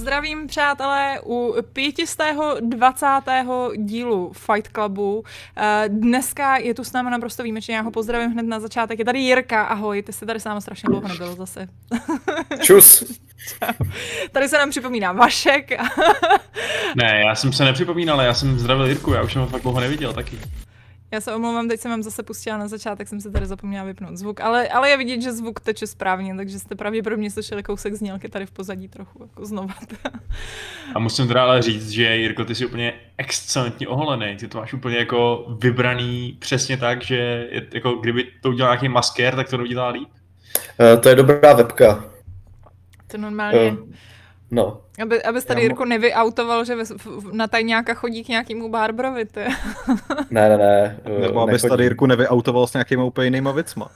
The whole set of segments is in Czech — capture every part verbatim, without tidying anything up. Zdravím, přátelé, u pět set dvacátého dílu Fight Clubu. Dneska je tu s námi naprosto výjimečně, já ho pozdravím hned na začátek. Je tady Jirka, ahoj, ty jsi tady s námi strašně dlouho nebyl zase. Čus. Tady se nám připomíná Vašek. Ne, já jsem se nepřipomínal, já jsem zdravil Jirku, já už jsem ho fakt dlouho neviděl taky. Já se omlouvám, teď jsem vám zase pustila na začátek, jsem se tady zapomněla vypnout zvuk, ale, ale je vidět, že zvuk teče správně, takže jste pravděpodobně slyšeli kousek znělky tady v pozadí trochu, jako znova. A musím teda ale říct, že Jirko, ty jsi úplně excelentně oholený, ty to máš úplně jako vybraný přesně tak, že je, jako kdyby to udělal nějaký maskér, tak to neudělá líp. Uh, to je dobrá webka. To normálně... Uh. No. Aby, abys tady, Jirko, nevyautoval, že na tajňáka chodí k nějakému barberovi, ty. Ne, ne, ne. Nebo abys tady, Jirku, nevyautoval s nějakýma úplně jinýma věcma.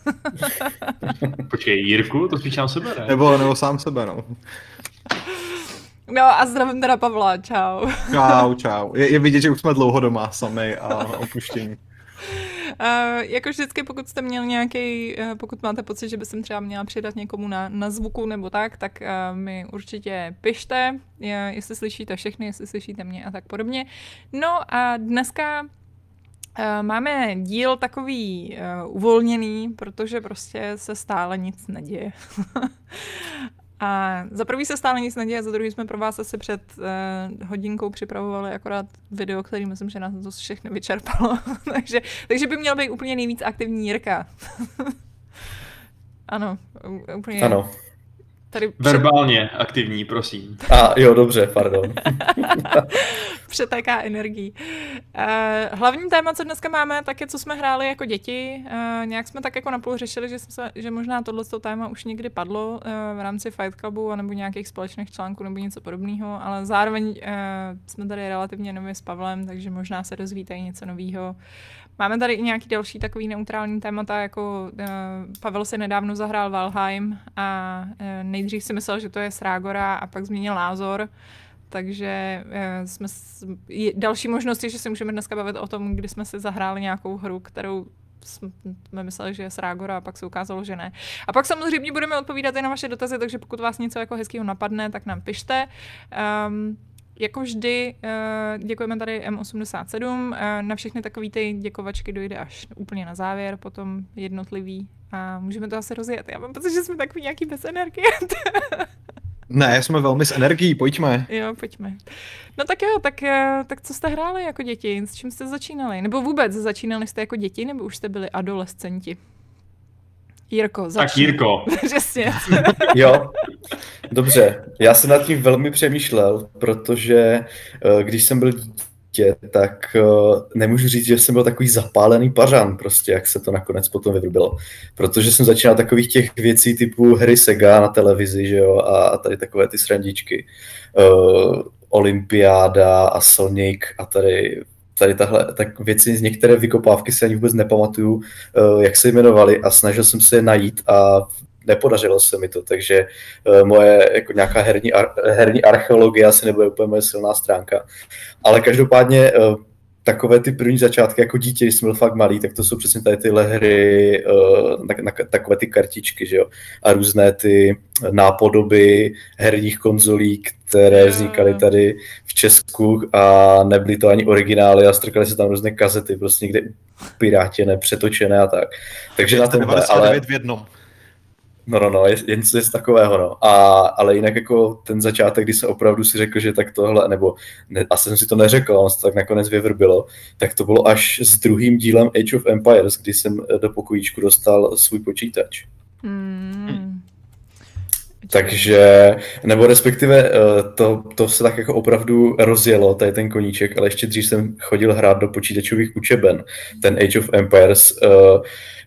Počkej, Jirku, to spíš sám sebe, ne? Nebo, nebo sám sebe, no. No a zdravím teda Pavla, čau. Čau, čau. Je, je vidět, že už jsme dlouho doma sami a opuštění. Uh, jako vždycky, pokud jste měl nějaký, uh, pokud máte pocit, že by jsem třeba měla přidat někomu na, na zvuku nebo tak, tak uh, mi určitě pište, je, jestli slyšíte všechny, jestli slyšíte mě a tak podobně. No a dneska uh, máme díl takový uh, uvolněný, protože prostě se stále nic neděje. A za prvý se stále nic neděje, za druhý jsme pro vás asi před eh, hodinkou připravovali akorát video, který myslím, že nás to všechny vyčerpalo. takže, takže by měl být úplně nejvíc aktivní Jirka. ano, úplně. Ano. Tady před... Verbálně aktivní, prosím. A jo, dobře, pardon. Přetéká energií. Uh, hlavní téma, co dneska máme, tak je, co jsme hráli jako děti. Uh, nějak jsme tak jako napůl řešili, že, se, že možná tohleto téma už někdy padlo uh, v rámci Fight Clubu anebo nějakých společných článků nebo něco podobného, ale zároveň uh, jsme tady relativně nově s Pavlem, takže možná se dozvíte i něco nového. Máme tady i nějaký další takový neutrální témata, jako uh, Pavel si nedávno zahrál Valheim a uh, nejdřív si myslel, že to je Srágora a pak změnil názor. Takže jsme s... další možnost je, že se můžeme dneska bavit o tom, kdy jsme si zahráli nějakou hru, kterou jsme mysleli, že je Srágora a pak se ukázalo, že ne. A pak samozřejmě budeme odpovídat i na vaše dotazy, takže pokud vás něco jako hezkýho napadne, tak nám pište. Um... Jako vždy děkujeme tady M osmdesát sedm, na všechny takové ty děkovačky dojde až úplně na závěr, potom jednotlivý a můžeme to asi rozjet. Já mám pocit, že jsme takový nějaký bez energie. Ne, jsme velmi s energií, pojďme. Jo, pojďme. No tak jo, tak, tak co jste hráli jako děti, s čím jste začínali? Nebo vůbec začínali jste jako děti, nebo už jste byli adolescenti? Jirko, začni. Tak Jirko. Přesně. Jo, dobře. Já jsem nad tím velmi přemýšlel, protože když jsem byl dítě, tak nemůžu říct, že jsem byl takový zapálený pařan, prostě, jak se to nakonec potom vyrobilo. Protože jsem začínal takových těch věcí typu hry Sega na televizi, že jo, a tady takové ty srandičky. Olympiáda a Sonic a tady... tady tahle, tak věci, z některé vykopávky si ani vůbec nepamatuju, jak se jmenovaly a snažil jsem se je najít a nepodařilo se mi to, takže moje jako nějaká herní, herní archeologie asi nebude úplně moje silná stránka. Ale každopádně takové ty první začátky jako dítě, když jsem byl fakt malý, tak to jsou přesně tady tyhle hry, takové ty kartičky, že jo, a různé ty nápodoby herních konzolí, které vznikaly tady v Česku a nebyly to ani originály a strkaly se tam různé kazety, prostě někde pirátěné, přetočené a tak. Takže na tomhle, ale... v jednom. No, no, no, jen co je z takového, no. A, ale jinak jako ten začátek, kdy jsem opravdu si řekl, že tak tohle, nebo ne, asi jsem si to neřekl, on se tak nakonec vyvrbilo, tak to bylo až s druhým dílem Age of Empires, kdy jsem do pokojíčku dostal svůj počítač. Mm. Takže, nebo respektive to, to se tak jako opravdu rozjelo, tady ten koníček, ale ještě dřív jsem chodil hrát do počítačových učeben, ten Age of Empires,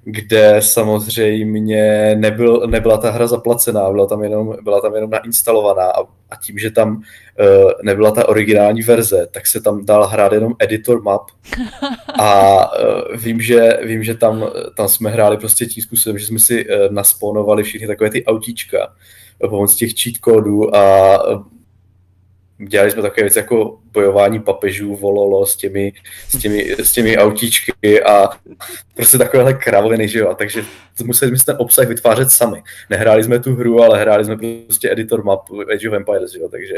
kde samozřejmě nebyl, nebyla ta hra zaplacená, byla tam jenom, byla tam jenom nainstalovaná a, a tím, že tam uh, nebyla ta originální verze, tak se tam dal hrát jenom editor map a uh, vím, že, vím, že tam, tam jsme hráli prostě tím způsobem, že jsme si uh, naspawnovali všechny takové ty autíčka pomocí těch cheat kódů a dělali jsme takové věci jako bojování papežů, vololo s těmi, s těmi, s těmi autíčky a prostě takovéhle kraviny, že jo. A takže museli jsme ten obsah vytvářet sami. Nehráli jsme tu hru, ale hráli jsme prostě editor map Age of Empires, že jo. Takže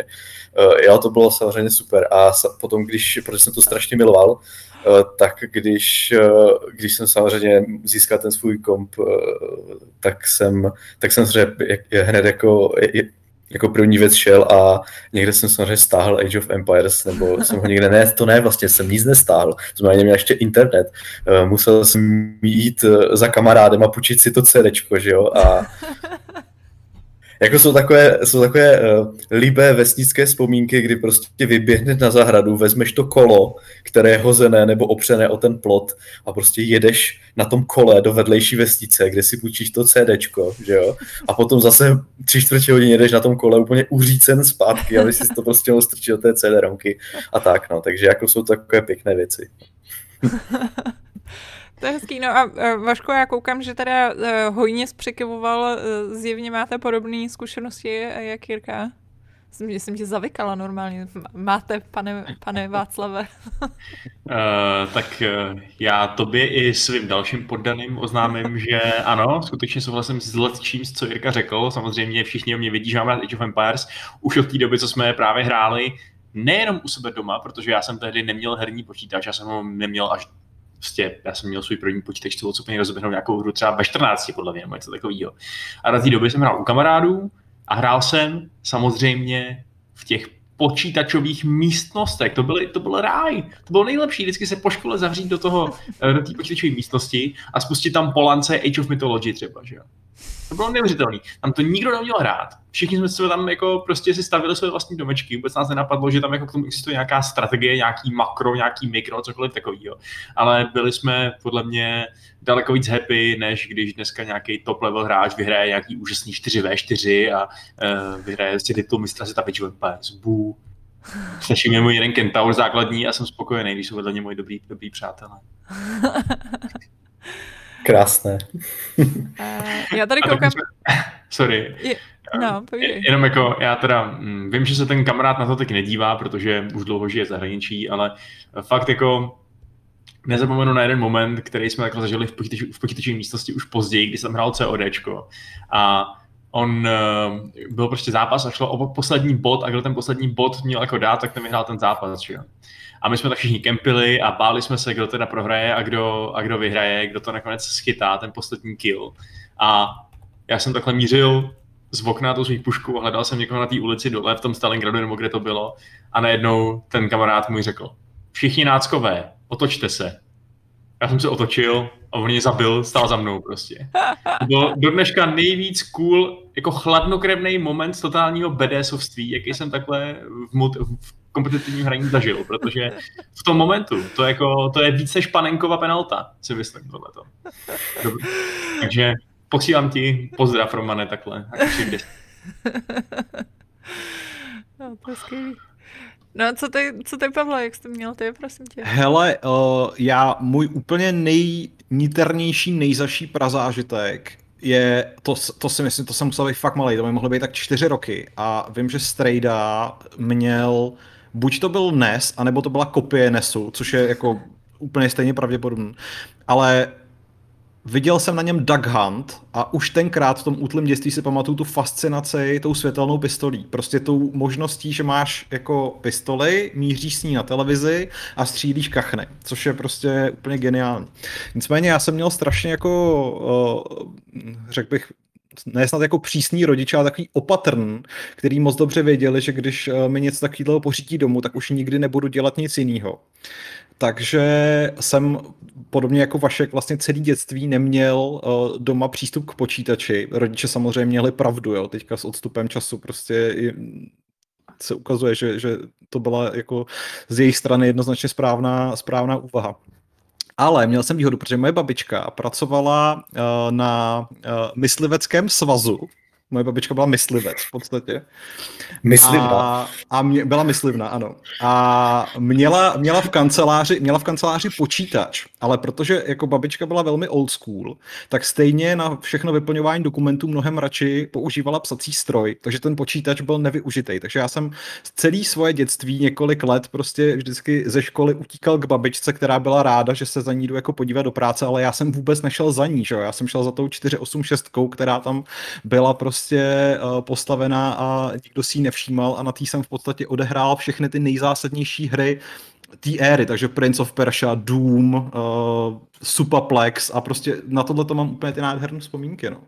uh, jo, to bylo samozřejmě super. A sa, potom, když, protože jsem to strašně miloval, uh, tak když, uh, když jsem samozřejmě získal ten svůj komp, uh, tak jsem, tak jsem řep, jak, hned jako... Je, jako první věc šel a někde jsem samozřejmě stáhl Age of Empires, nebo jsem ho někde, ne, to ne, vlastně jsem nic nestáhl, znamená měl ještě internet, musel jsem jít za kamarádem a půjčit si to CDčko, že jo, a jako jsou takové, jsou takové líbé vesnické vzpomínky, kdy prostě vyběhneš na zahradu, vezmeš to kolo, které je hozené nebo opřené o ten plot a prostě jedeš na tom kole do vedlejší vesnice, kde si půjčíš to CDčko, že jo? A potom zase tři čtvrtě hodiny jedeš na tom kole úplně uřícen zpátky, aby si to prostě mohl strčit do té C D romky a tak, no. Takže jako jsou takové pěkné věci. To je hezký. No a Vaško, já koukám, že teda hojně zpřekyvoval, zjevně máte podobné zkušenosti jak Jirka. Jsem, jsem tě zavykala normálně. Máte, pane, pane Václave. Uh, tak já tobě i svým dalším poddaným oznámím, že ano, skutečně souhlasím s letčím, co Jirka řekl. Samozřejmě všichni o mě vidí, že máme Age of Empires. Už od té doby, co jsme je právě hráli, nejenom u sebe doma, protože já jsem tehdy neměl herní počítač, já jsem ho neměl až Prostě, já jsem měl svůj první počítač, co schopný rozběhnout nějakou hru třeba ve čtrnácti, podle mě, nebo něco takového. A na té době jsem hrál u kamarádů a hrál jsem samozřejmě v těch počítačových místnostech. To, byly, to byl ráj, to bylo nejlepší, vždycky se po škole zavřít do toho, do té počítačové místnosti a spustit tam po lance Age of Mythology třeba, že jo. To bylo neuvěřitelné. Tam to nikdo neuměl hrát. Všichni jsme se tam jako prostě si stavili své vlastní domečky. Vůbec nás nenapadlo, že tam jako k tomu existuje nějaká strategie, nějaký makro, nějaký mikro, cokoliv takovýho. Ale byli jsme podle mě daleko víc happy, než když dneska nějaký top level hráč vyhraje nějaký úžasný čtyři na čtyři a uh, vyhraje si titul mistra světa Age of Empires. Bů. Slyším je můj jeden kentaur základní a jsem spokojený, když jsou vedle mě moji dobrý, dobrý přátelé. Krásné. Uh, já tady koukám... Sorry. Je, no, povídej. Jenom jako já teda m, vím, že se ten kamarád na to teď nedívá, protože už dlouho žije v zahraničí, ale fakt jako nezapomenu na jeden moment, který jsme takhle zažili v počítačové místnosti už později, kdy jsem hrál CODčko. A on uh, byl prostě zápas a šlo o poslední bod a kdo ten poslední bod měl jako dát, tak ten vyhrál ten zápas, že jo. A my jsme tak všichni kempili a báli jsme se, kdo teda prohraje a kdo, a kdo vyhraje, kdo to nakonec schytá, ten poslední kill. A já jsem takhle mířil z okna tou svých pušku a hledal jsem někoho na té ulici dole v tom Stalingradu, nebo kde to bylo. A najednou ten kamarád můj řekl, všichni náckové, otočte se. Já jsem se otočil a on mě zabil, stál za mnou prostě. To byl do dneška nejvíc cool, jako chladnokrevný moment z totálního BDSovství, jaký jsem takhle v, mut- v kompetitivním hraní zažil, protože v tom momentu to je, jako, to je víc než panenková penalta, si myslím tohleto. Dobrý. Takže posílám ti pozdrav, Romane, takhle. No, to je skvělý. No a co ty, co ty, Pavle, jak jsi to měl ty, prosím tě? Hele, uh, já, můj úplně nejniternější, nejzaší prazážitek je, to, to si myslím, to jsem musel být fakt malej, to mi mohlo být tak čtyři roky a vím, že strejda měl, buď to byl N E S, anebo to byla kopie N E S u, což je jako úplně stejně pravděpodobný, ale viděl jsem na něm Duck Hunt a už tenkrát v tom útlém dětství si pamatuju tu fascinaci tou světelnou pistolí. Prostě tou možností, že máš jako pistoli, míříš s ní na televizi a střílíš kachny, což je prostě úplně geniální. Nicméně já jsem měl strašně jako, řekl bych, ne snad jako přísný rodiče, ale takový opatrn, který moc dobře věděli, že když mi něco takového pořídí domů, tak už nikdy nebudu dělat nic jiného. Takže jsem podobně jako Vašek vlastně celý dětství neměl doma přístup k počítači. Rodiče samozřejmě měli pravdu, jo, teďka s odstupem času prostě se ukazuje, že, že to byla jako z jejich strany jednoznačně správná, správná úvaha. Ale měl jsem výhodu, protože moje babička pracovala uh, na uh, mysliveckém svazu Moje babička byla myslivec v podstatě. Myslivna. A, a mě, byla myslivna, ano. A měla, měla, v kanceláři, měla v kanceláři počítač, ale protože jako babička byla velmi old school, tak stejně na všechno vyplňování dokumentů mnohem radši používala psací stroj, takže ten počítač byl nevyužitej. Takže já jsem celý svoje dětství několik let prostě vždycky ze školy utíkal k babičce, která byla ráda, že se za ní jdu jako podívat do práce, ale já jsem vůbec nešel za ní, že jo? Já jsem šel za tou čtyři osm šest, která tam byla prostě prostě postavená a nikdo si ji nevšímal a na tý jsem v podstatě odehrál všechny ty nejzásadnější hry té éry, takže Prince of Persia, Doom, uh, Superplex a prostě na tohle to mám úplně ty nádherné vzpomínky, no.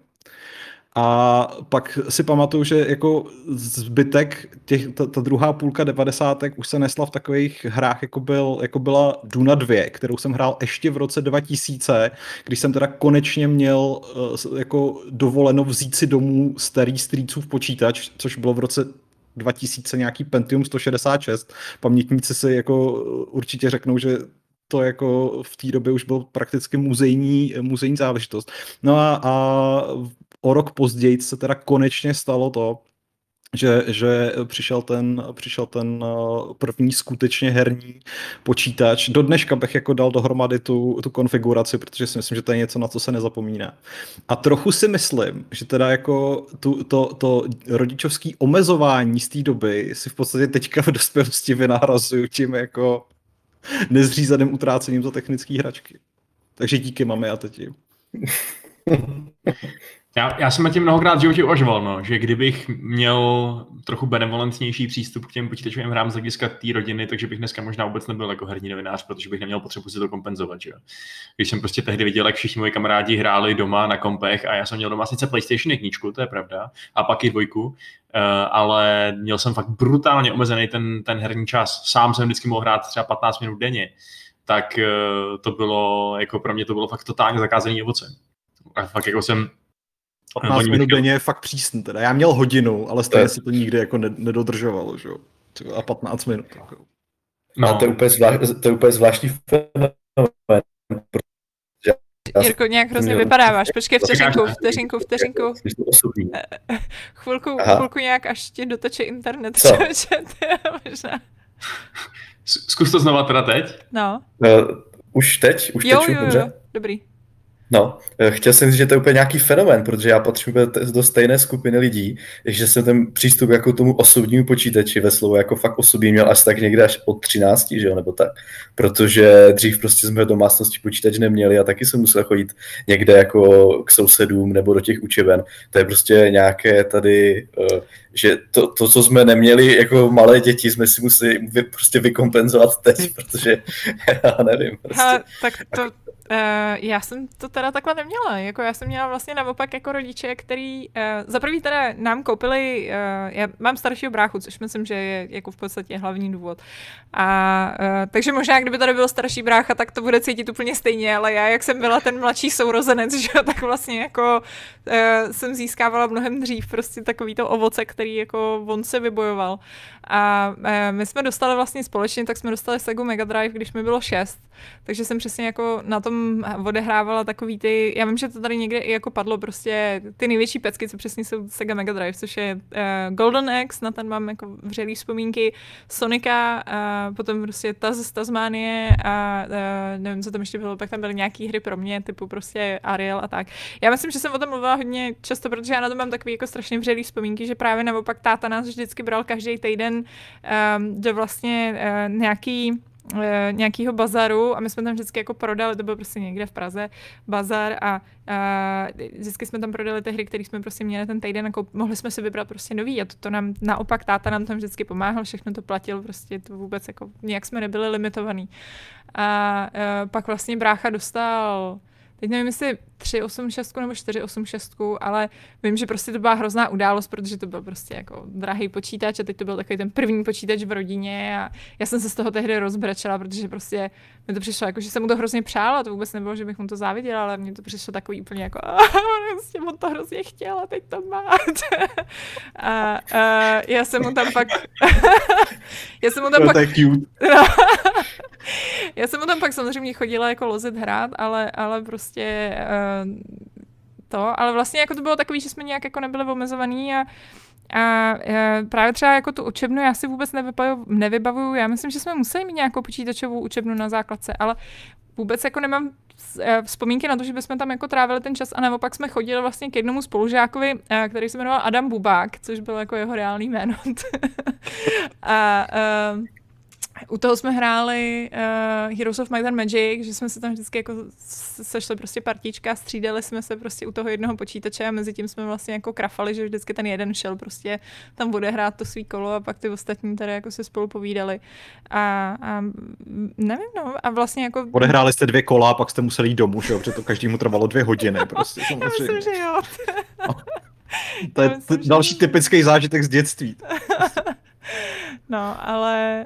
A pak si pamatuju, že jako zbytek, těch, ta, ta druhá půlka devadesátek už se nesla v takových hrách, jako, byl, jako byla Duna dva, kterou jsem hrál ještě v roce dva tisíce, když jsem teda konečně měl jako dovoleno vzít si domů starý strýcův počítač, což bylo v roce dva tisíce nějaký Pentium sto šedesát šest. Pamětníci si jako určitě řeknou, že to jako v té době už byl prakticky muzejní, muzejní záležitost. No a, a o rok později se teda konečně stalo to, že, že přišel, ten, přišel ten první skutečně herní počítač. Do dneška bych jako dal dohromady tu, tu konfiguraci, protože si myslím, že to je něco, na co se nezapomíná. A trochu si myslím, že teda jako tu, to, to rodičovské omezování z té doby si v podstatě teďka v dospělosti vynahrazuju tím jako nezřízeným utrácením za technické hračky. Takže díky, mami, a teti. Já, já jsem na tím mnohokrát v životě uvažoval, no, že kdybych měl trochu benevolentnější přístup k těm počítačovým hrám z hlediska té rodiny, takže bych dneska možná vůbec nebyl jako herní novinář, protože bych neměl potřebu si to kompenzovat. Že? Když jsem prostě tehdy viděl, jak všichni moji kamarádi hráli doma na kompech a já jsem měl doma sice PlayStation jedničku, to je pravda, a pak i dvojku, ale měl jsem fakt brutálně omezený ten, ten herní čas. Sám jsem vždycky mohl hrát třeba patnáct minut denně, tak to bylo, jako pro mě to bylo fakt totálně zakázaný ovoce. A fakt jako jsem patnáct minut denně je fakt přísný teda. Já měl hodinu, ale stejně si to nikdy jako nedodržovalo, že jo. A patnáct minut. Jako. No. A to je úplně, zvláš, to je úplně zvláštní fenomén. Jirko, nějak hrozně vypadáváš. Počkej, vteřinku, vteřinku, vteřinku. Chvilku, chvilku nějak, až ti doteče internet. Co? Zkus to znova teda teď. No. Uh, už teď? Už jo, teču, jo, jo, dobrý. No, chtěl jsem říct, že to je úplně nějaký fenomén, protože já patřím do stejné skupiny lidí, že jsem ten přístup jako tomu osobnímu počítači ve slovu jako fakt osobní měl až tak někde až od třinácti, že jo, nebo tak. Protože dřív prostě jsme v domácnosti počítač neměli a taky jsem musel chodit někde jako k sousedům nebo do těch učeben. To je prostě nějaké tady, že to, to co jsme neměli jako malé děti, jsme si museli vy, prostě vykompenzovat teď, protože já nevím. Prostě. Hele, tak to... Uh, já jsem to teda takhle neměla, jako já jsem měla vlastně naopak jako rodiče, který uh, za prvý teda nám koupili, uh, já mám staršího bráchu, což myslím, že je jako v podstatě hlavní důvod. A uh, takže možná, kdyby tady byl starší brácha, tak to bude cítit úplně stejně, ale já, jak jsem byla ten mladší sourozenec, že, tak vlastně jako uh, jsem získávala mnohem dřív prostě takový to ovoce, který jako on se vybojoval. A uh, my jsme dostali vlastně společně, tak jsme dostali Sega Mega Drive, když mi bylo šest, takže jsem přesně jako na tom odehrávala takový ty, já vím, že to tady někde i jako padlo prostě ty největší pecky, co přesně jsou Sega Mega Drive, což je uh, Golden Axe, na ten mám jako vřelý vzpomínky, Sonika, uh, potom prostě Taz z Tasmánie a uh, nevím, co tam ještě bylo, pak tam byly nějaký hry pro mě, typu prostě Ariel a tak. Já myslím, že jsem o tom mluvila hodně často, protože já na tom mám takový jako strašně vřelý vzpomínky, že právě naopak táta nás vždycky bral každý týden um, do vlastně uh, nějaký nějakého bazaru a my jsme tam vždycky jako prodali, to bylo prostě někde v Praze bazar a, a vždycky jsme tam prodali ty hry, které jsme prostě měli ten týden a koup, mohli jsme si vybrat prostě nový a to, to nám naopak táta nám tam vždycky pomáhal, všechno to platil, prostě to vůbec jako nějak jsme nebyli limitovaný. A, a pak vlastně brácha dostal, teď nevím, jestli tři osm šest nebo čtyři osm šest, ale vím, že prostě to byla hrozná událost, protože to byl prostě jako drahý počítač a teď to byl takový ten první počítač v rodině a já jsem se z toho tehdy rozbrečela, protože prostě mi to přišlo jako, že jsem mu to hrozně přála, to vůbec nebylo, že bych mu to záviděla, ale mně to přišlo takový úplně jako vlastně on to hrozně chtěl a teď to má. a, a já jsem mu tam pak já jsem mu tam pak já jsem mu tam pak samozřejmě chodila jako lozit hrát, ale, ale prostě Uh, to, ale vlastně jako to bylo takový, že jsme nějak jako nebyli omezovaný a A e, právě třeba jako tu učebnu já si vůbec nevybavuju, nevybavuju, já myslím, že jsme museli mít nějakou počítačovou učebnu na základce, ale vůbec jako nemám vzpomínky na to, že bychom tam jako trávili ten čas a naopak jsme chodili vlastně k jednomu spolužákovi, který se jmenoval Adam Bubák, což bylo jako jeho reálný jméno. a e, u toho jsme hráli uh, Heroes of Might and Magic, že jsme se tam vždycky jako sešli prostě partička, střídali jsme se prostě u toho jednoho počítače a mezi tím jsme vlastně jako krafali, že vždycky ten jeden šel prostě tam bude hrát to svý kolo a pak ty ostatní tady jako se spolu povídali. A, a nevím, no, a vlastně jako... Odehráli jste dvě kola a pak jste museli jít domů, že jo, protože to každému trvalo dvě hodiny prostě. Já myslím, že jo. To je myslím, t- další že... typický zážitek z dětství. No, ale,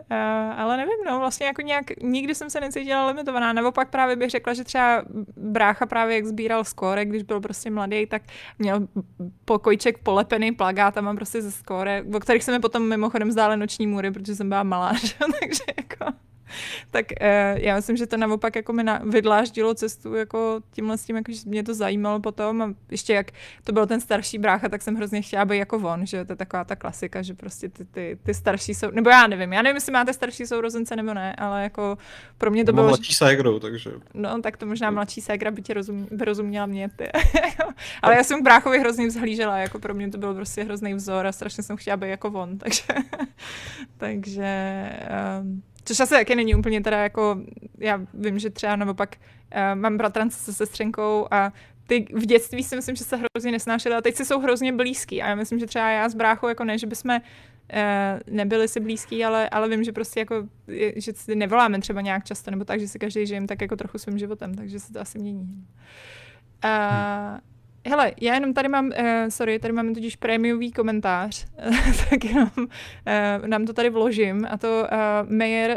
ale nevím, no, vlastně jako nějak, nikdy jsem se necítila limitovaná, nebo pak právě bych řekla, že třeba brácha právě jak sbíral skóre, když byl prostě mladý, tak měl pokojíček polepený plakátama prostě ze skóre, o kterých se mi potom mimochodem zdály noční můry, protože jsem byla malá, že? Takže jako... Tak eh, já myslím, že to naopak jako mi na, vydláždilo cestu jako tímhle s tím, jako, že mě to zajímalo potom a ještě jak to byl ten starší brácha, tak jsem hrozně chtěla být jako on, že to je taková ta klasika, že prostě ty, ty, ty starší jsou, nebo já nevím, já nevím, jestli máte starší sourozence nebo ne, ale jako pro mě to bylo... Mladší ségrou, takže... No, tak to možná mladší ségra by tě rozum, by rozuměla mě, ty. Ale já jsem k bráchovi hrozně vzhlížela, jako pro mě to byl prostě hrozný vzor a strašně jsem chtěla být jako on, takže... takže um... Což asi taky není úplně teda jako, já vím, že třeba naopak uh, mám bratrance se sestřenkou a ty v dětství si myslím, že se hrozně nesnášely a teď si jsou hrozně blízký a já myslím, že třeba já s bráchou jako ne, že bychom Uh, nebyli si blízký, ale, ale vím, že prostě jako, že si nevoláme třeba nějak často, nebo tak, že si každý žijeme tak jako trochu svým životem, takže se to asi mění. Uh, Hele, já jenom tady mám, uh, sorry, tady máme totiž prémiový komentář, tak jenom uh, nám to tady vložím a to uh, Mayer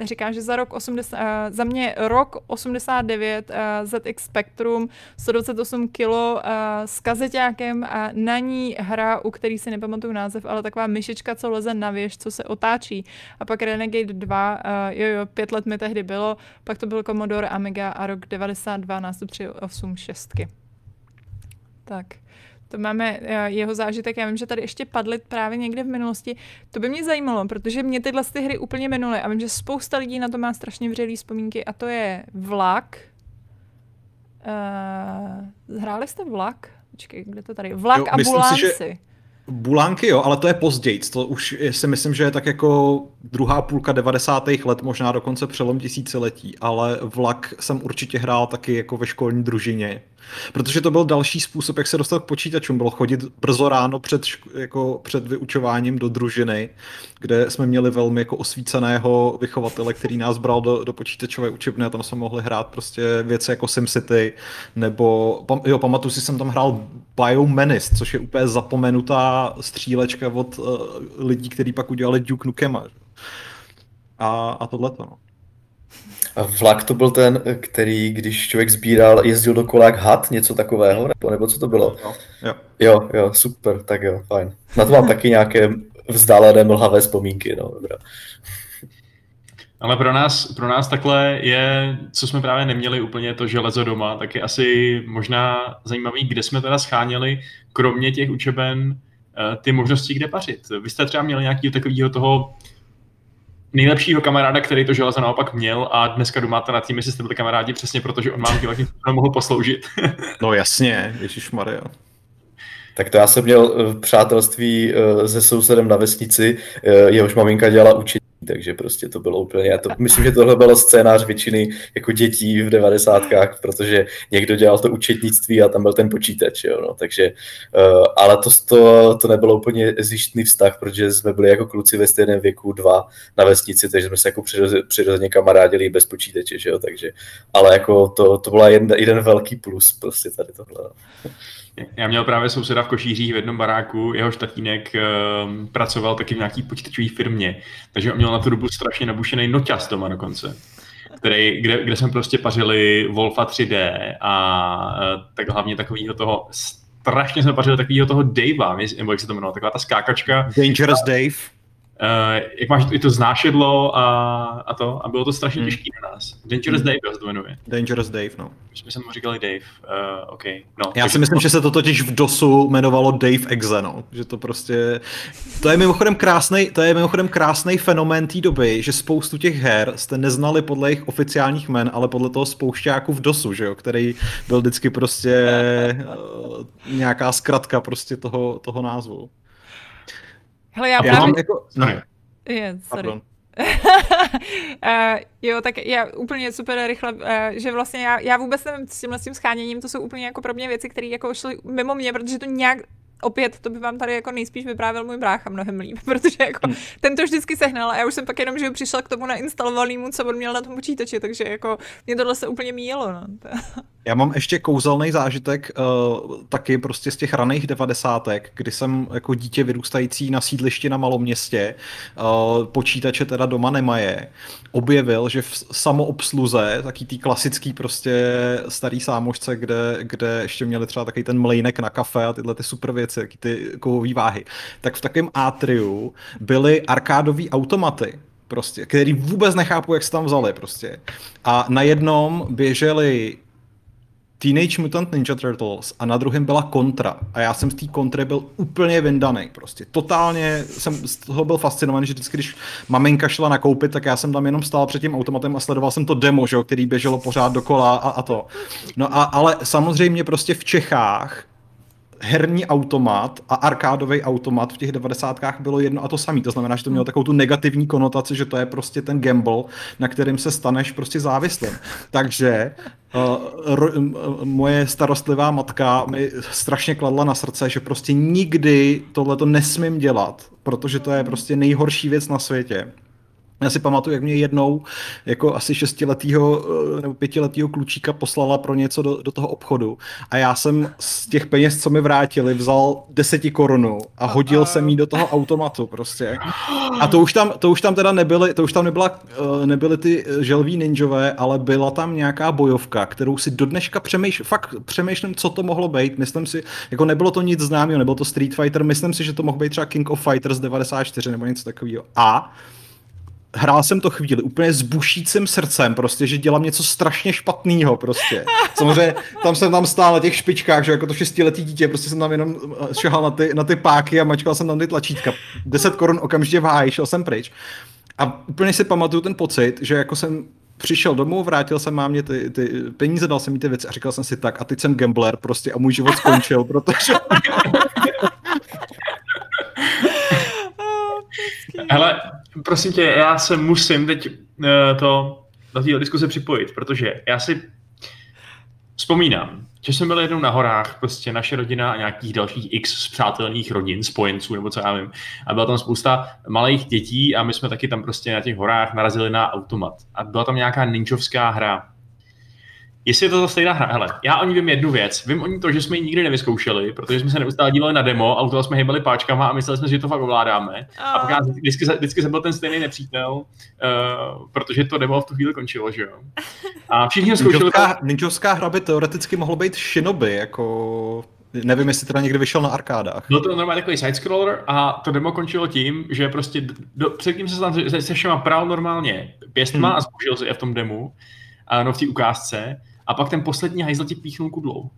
uh, říká, že za rok osmdesát, uh, za mě rok osmdesát devět uh, Z X Spectrum sto dvacet osm kilo uh, s kazeťákem a na ní hra, u který si nepamatuju název, ale taková myšička, co leze na věž, co se otáčí a pak Renegade dva, uh, jo jo, pět let mi tehdy bylo, pak to byl Commodore, Amiga a rok devadesát dva nástup tři osm šest. Tak, to máme jeho zážitek. Já vím, že tady ještě padly právě někde v minulosti. To by mě zajímalo, protože mě tyhle ty hry úplně minuly a vím, že spousta lidí na to má strašně vřelý vzpomínky a to je vlak. Uh, hráli jste vlak? Počkej, kde to tady? Vlak jo, a bulánci. Si, že... Bulánky jo, ale to je později. To už si myslím, že je tak jako druhá půlka devadesátých let, možná dokonce přelom tisíciletí, ale vlak jsem určitě hrál taky jako ve školní družině. Protože to byl další způsob, jak se dostat k počítačům. Bylo chodit brzo ráno před, šk- jako před vyučováním do družiny, kde jsme měli velmi jako osvíceného vychovatele, který nás bral do, do počítačové učebny a tam jsme mohli hrát prostě věci jako SimCity, nebo pam- jo, pamatuju si, jsem tam hrál Biomanice, což je úplně zapomenutá střílečka od uh, lidí, kteří pak udělali Duke Nukema. A, a tohleto, no. A vlak to byl ten, který, když člověk sbíral, jezdil do kolák had, něco takového, nebo, nebo co to bylo? Jo, jo. Jo, jo, super, tak jo, fajn. Na to mám taky nějaké vzdálené mlhavé vzpomínky, no, dobrá. Ale pro nás, pro nás takhle je, co jsme právě neměli úplně to železo doma, tak je asi možná zajímavý, kde jsme teda scháněli, kromě těch učeben, ty možnosti, kde pařit. Vy jste třeba měli nějaký takovýho toho nejlepšího kamaráda, který to železo naopak měl a dneska domáte nad tím, jestli jste byli kamarádi přesně, protože on vám tím mohl posloužit. No jasně, ježišmarja. Tak to já jsem měl přátelství se sousedem na vesnici, jehož maminka dělala učení, takže prostě to bylo úplně, to, myslím, že tohle bylo scénář většiny jako dětí v devadesátkách, protože někdo dělal to učetnictví a tam byl ten počítač, jo, no, takže, ale to, to, to nebylo úplně zjištný vztah, protože jsme byli jako kluci ve stejném věku, dva na vesnici, takže jsme se jako přirozeně kamarádili bez počítače, že jo, takže, ale jako to, to byla jeden, jeden velký plus prostě tady tohle. No. Já měl právě souseda v Košířích v jednom baráku, jehož tatínek um, pracoval taky v nějaký počítačové firmě, takže on měl na tu dobu strašně nabušený noťaz doma dokonce, který, kde, kde jsme prostě pařili Wolfa tři dé a tak hlavně takovýho toho, strašně jsme pařili takovýho toho Davea, nebo jak se to jmenovalo, taková ta skákačka. Dangerous Dave. Uh, jak máš i to znášedlo a, a to, a bylo to strašně hmm. těžké na nás. Dangerous hmm. Dave to jmenuje. Dangerous Dave, no. My jsme se mu říkali Dave, uh, OK. No, já si myslím, to... že se to totiž v DOSu jmenovalo Dave Exe, no. Že to prostě, to je mimochodem krásnej, to je mimochodem krásnej fenomén té doby, že spoustu těch her jste neznali podle jejich oficiálních jmen, ale podle toho spoušťáku v DOSu, že jo, který byl vždycky prostě uh, nějaká zkratka prostě toho, toho názvu. Hele, já právě... mám jako... Sorry. Yeah, sorry. uh, jo, tak já úplně super rychle, uh, že vlastně já, já vůbec nevím s tímhle s tím sháněním, to jsou úplně jako pro mě věci, které jako šly mimo mě, protože to nějak... Opět, to by vám tady jako nejspíš vyprávěl můj brácha mnohem líp, protože jako mm. ten to vždycky sehnal a já už jsem pak jenom, že přišla k tomu nainstalovanému, co on měl na tom počítači, takže jako mě tohle se úplně míjelo. No. Já mám ještě kouzelný zážitek uh, taky prostě z těch raných devadesátek, kdy jsem jako dítě vyrůstající na sídlišti na maloměstě, uh, počítače teda doma nemaje, objevil, že v samoobsluze, taky tý klasický prostě starý sámošce, kde, kde ještě měli třeba takový ten mlejnek na kafe a tyhle ty super věci, jaký ty kovový váhy, tak v takovém atriu byly arkádový automaty, prostě, který vůbec nechápu, jak se tam vzali, prostě. A na jednom běželi Teenage Mutant Ninja Turtles a na druhém byla Kontra. A já jsem z té Kontry byl úplně vyndaný, prostě. Totálně jsem z toho byl fascinovaný, že vždycky, když maminka šla nakoupit, tak já jsem tam jenom stál před tím automatem a sledoval jsem to demo, že, který běželo pořád dokola a, a to. No a, ale samozřejmě prostě v Čechách herní automat a arkádový automat v těch devadesátkách bylo jedno a to samý. To znamená, že to mělo takovou tu negativní konotaci, že to je prostě ten gamble, na kterým se staneš prostě závislým. Takže uh, ro, m, moje starostlivá matka mi strašně kladla na srdce, že prostě nikdy tohleto nesmím dělat, protože to je prostě nejhorší věc na světě. Já si pamatuju, jak mě jednou jako asi šestiletýho nebo pětiletýho klučíka poslala pro něco do, do toho obchodu a já jsem z těch peněz, co mi vrátili, vzal deseti korunu a hodil jsem jí do toho automatu prostě. A to už tam, to už tam teda nebyly, to už tam nebyla, nebyly ty želví ninjové, ale byla tam nějaká bojovka, kterou si do dneška přemýšlím, fakt přemýšlím, co to mohlo být. Myslím si, jako nebylo to nic známého, nebyl to Street Fighter, myslím si, že to mohl být třeba King of Fighters devadesát čtyři nebo něco takového. A hrál jsem to chvíli úplně s bušícím srdcem, prostě, že dělám něco strašně špatného, prostě. Samozřejmě tam jsem tam stál na těch špičkách, že jako to šestiletý dítě, prostě jsem tam jenom šahal na ty, na ty páky a mačkal jsem tam ty tlačítka. Deset korun okamžitě v háji, šel jsem pryč. A úplně si pamatuju ten pocit, že jako jsem přišel domů, vrátil jsem mámě ty, ty peníze, dal jsem jí ty věci a říkal jsem si tak a teď jsem gambler prostě a můj život skončil, protože... Hele, prosím tě, já se musím teď uh, to do této diskuse připojit, protože já si vzpomínám, že jsme byli jednou na horách, prostě naše rodina a nějakých dalších x spřátelných rodin, spojenců nebo co já vím, a byla tam spousta malých dětí a my jsme taky tam prostě na těch horách narazili na automat a byla tam nějaká ninjovská hra. Jestli je to ta stejná hra, hele, já o ní vím jednu věc, vím o ní to, že jsme ji nikdy nevyzkoušeli, protože jsme se neustále dívali na demo a u toho jsme hejbali páčkama a mysleli jsme, že to fakt ovládáme. A pak nás vždycky, vždycky jsem byl ten stejný nepřítel, uh, protože to demo v tu chvíli končilo, že jo. A všichni nezkoušeli... Ninjovská hra by teoreticky mohlo být Shinobi, jako... Nevím, jestli teda někdy vyšel na arkádách. Byl to normálně takový side-scroller a to demo končilo tím, že prostě do, předtím se tam se, se všema prál normálně pěstma hmm. a zkoušel si je v tom demu, no v té ukázce. A pak ten poslední hajzl ti píchnul kudlou.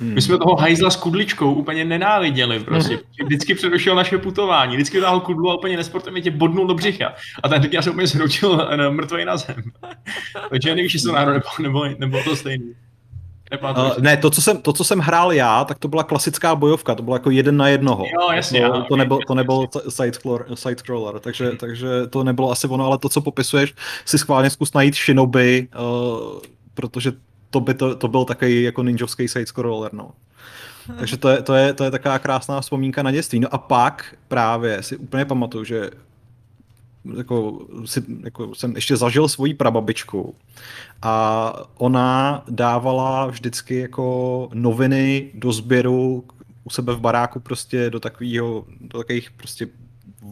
Hmm. My jsme toho hajzla s kudličkou úplně nenáviděli, prostě. Vždycky přerušil naše putování, vždycky vytáhl kudlu a úplně nesportovně tě bodnul do břicha. A ten já se úplně zhroutil mrtvej na zem. Takže nevíš, jestli to náhodou nebo, nebo to stejný. Uh, ne, to co, jsem, to, co jsem hrál já, tak to byla klasická bojovka, to bylo jako jeden na jednoho. Jo, jasně. To, já, to, okay, nebyl, to nebyl side-scroller, takže, takže to nebylo asi ono, ale to, co popisuješ, si schválně zkus najít Shinobi, uh, protože to, by to, to byl takový jako ninjovský side-scroller, no. Takže to je, to, je, to je taková krásná vzpomínka na dětství. No a pak právě si úplně pamatuju, že Jako, si, jako jsem ještě zažil svoji prababičku a ona dávala vždycky jako noviny do sběru u sebe v baráku prostě do takovýho, do takových prostě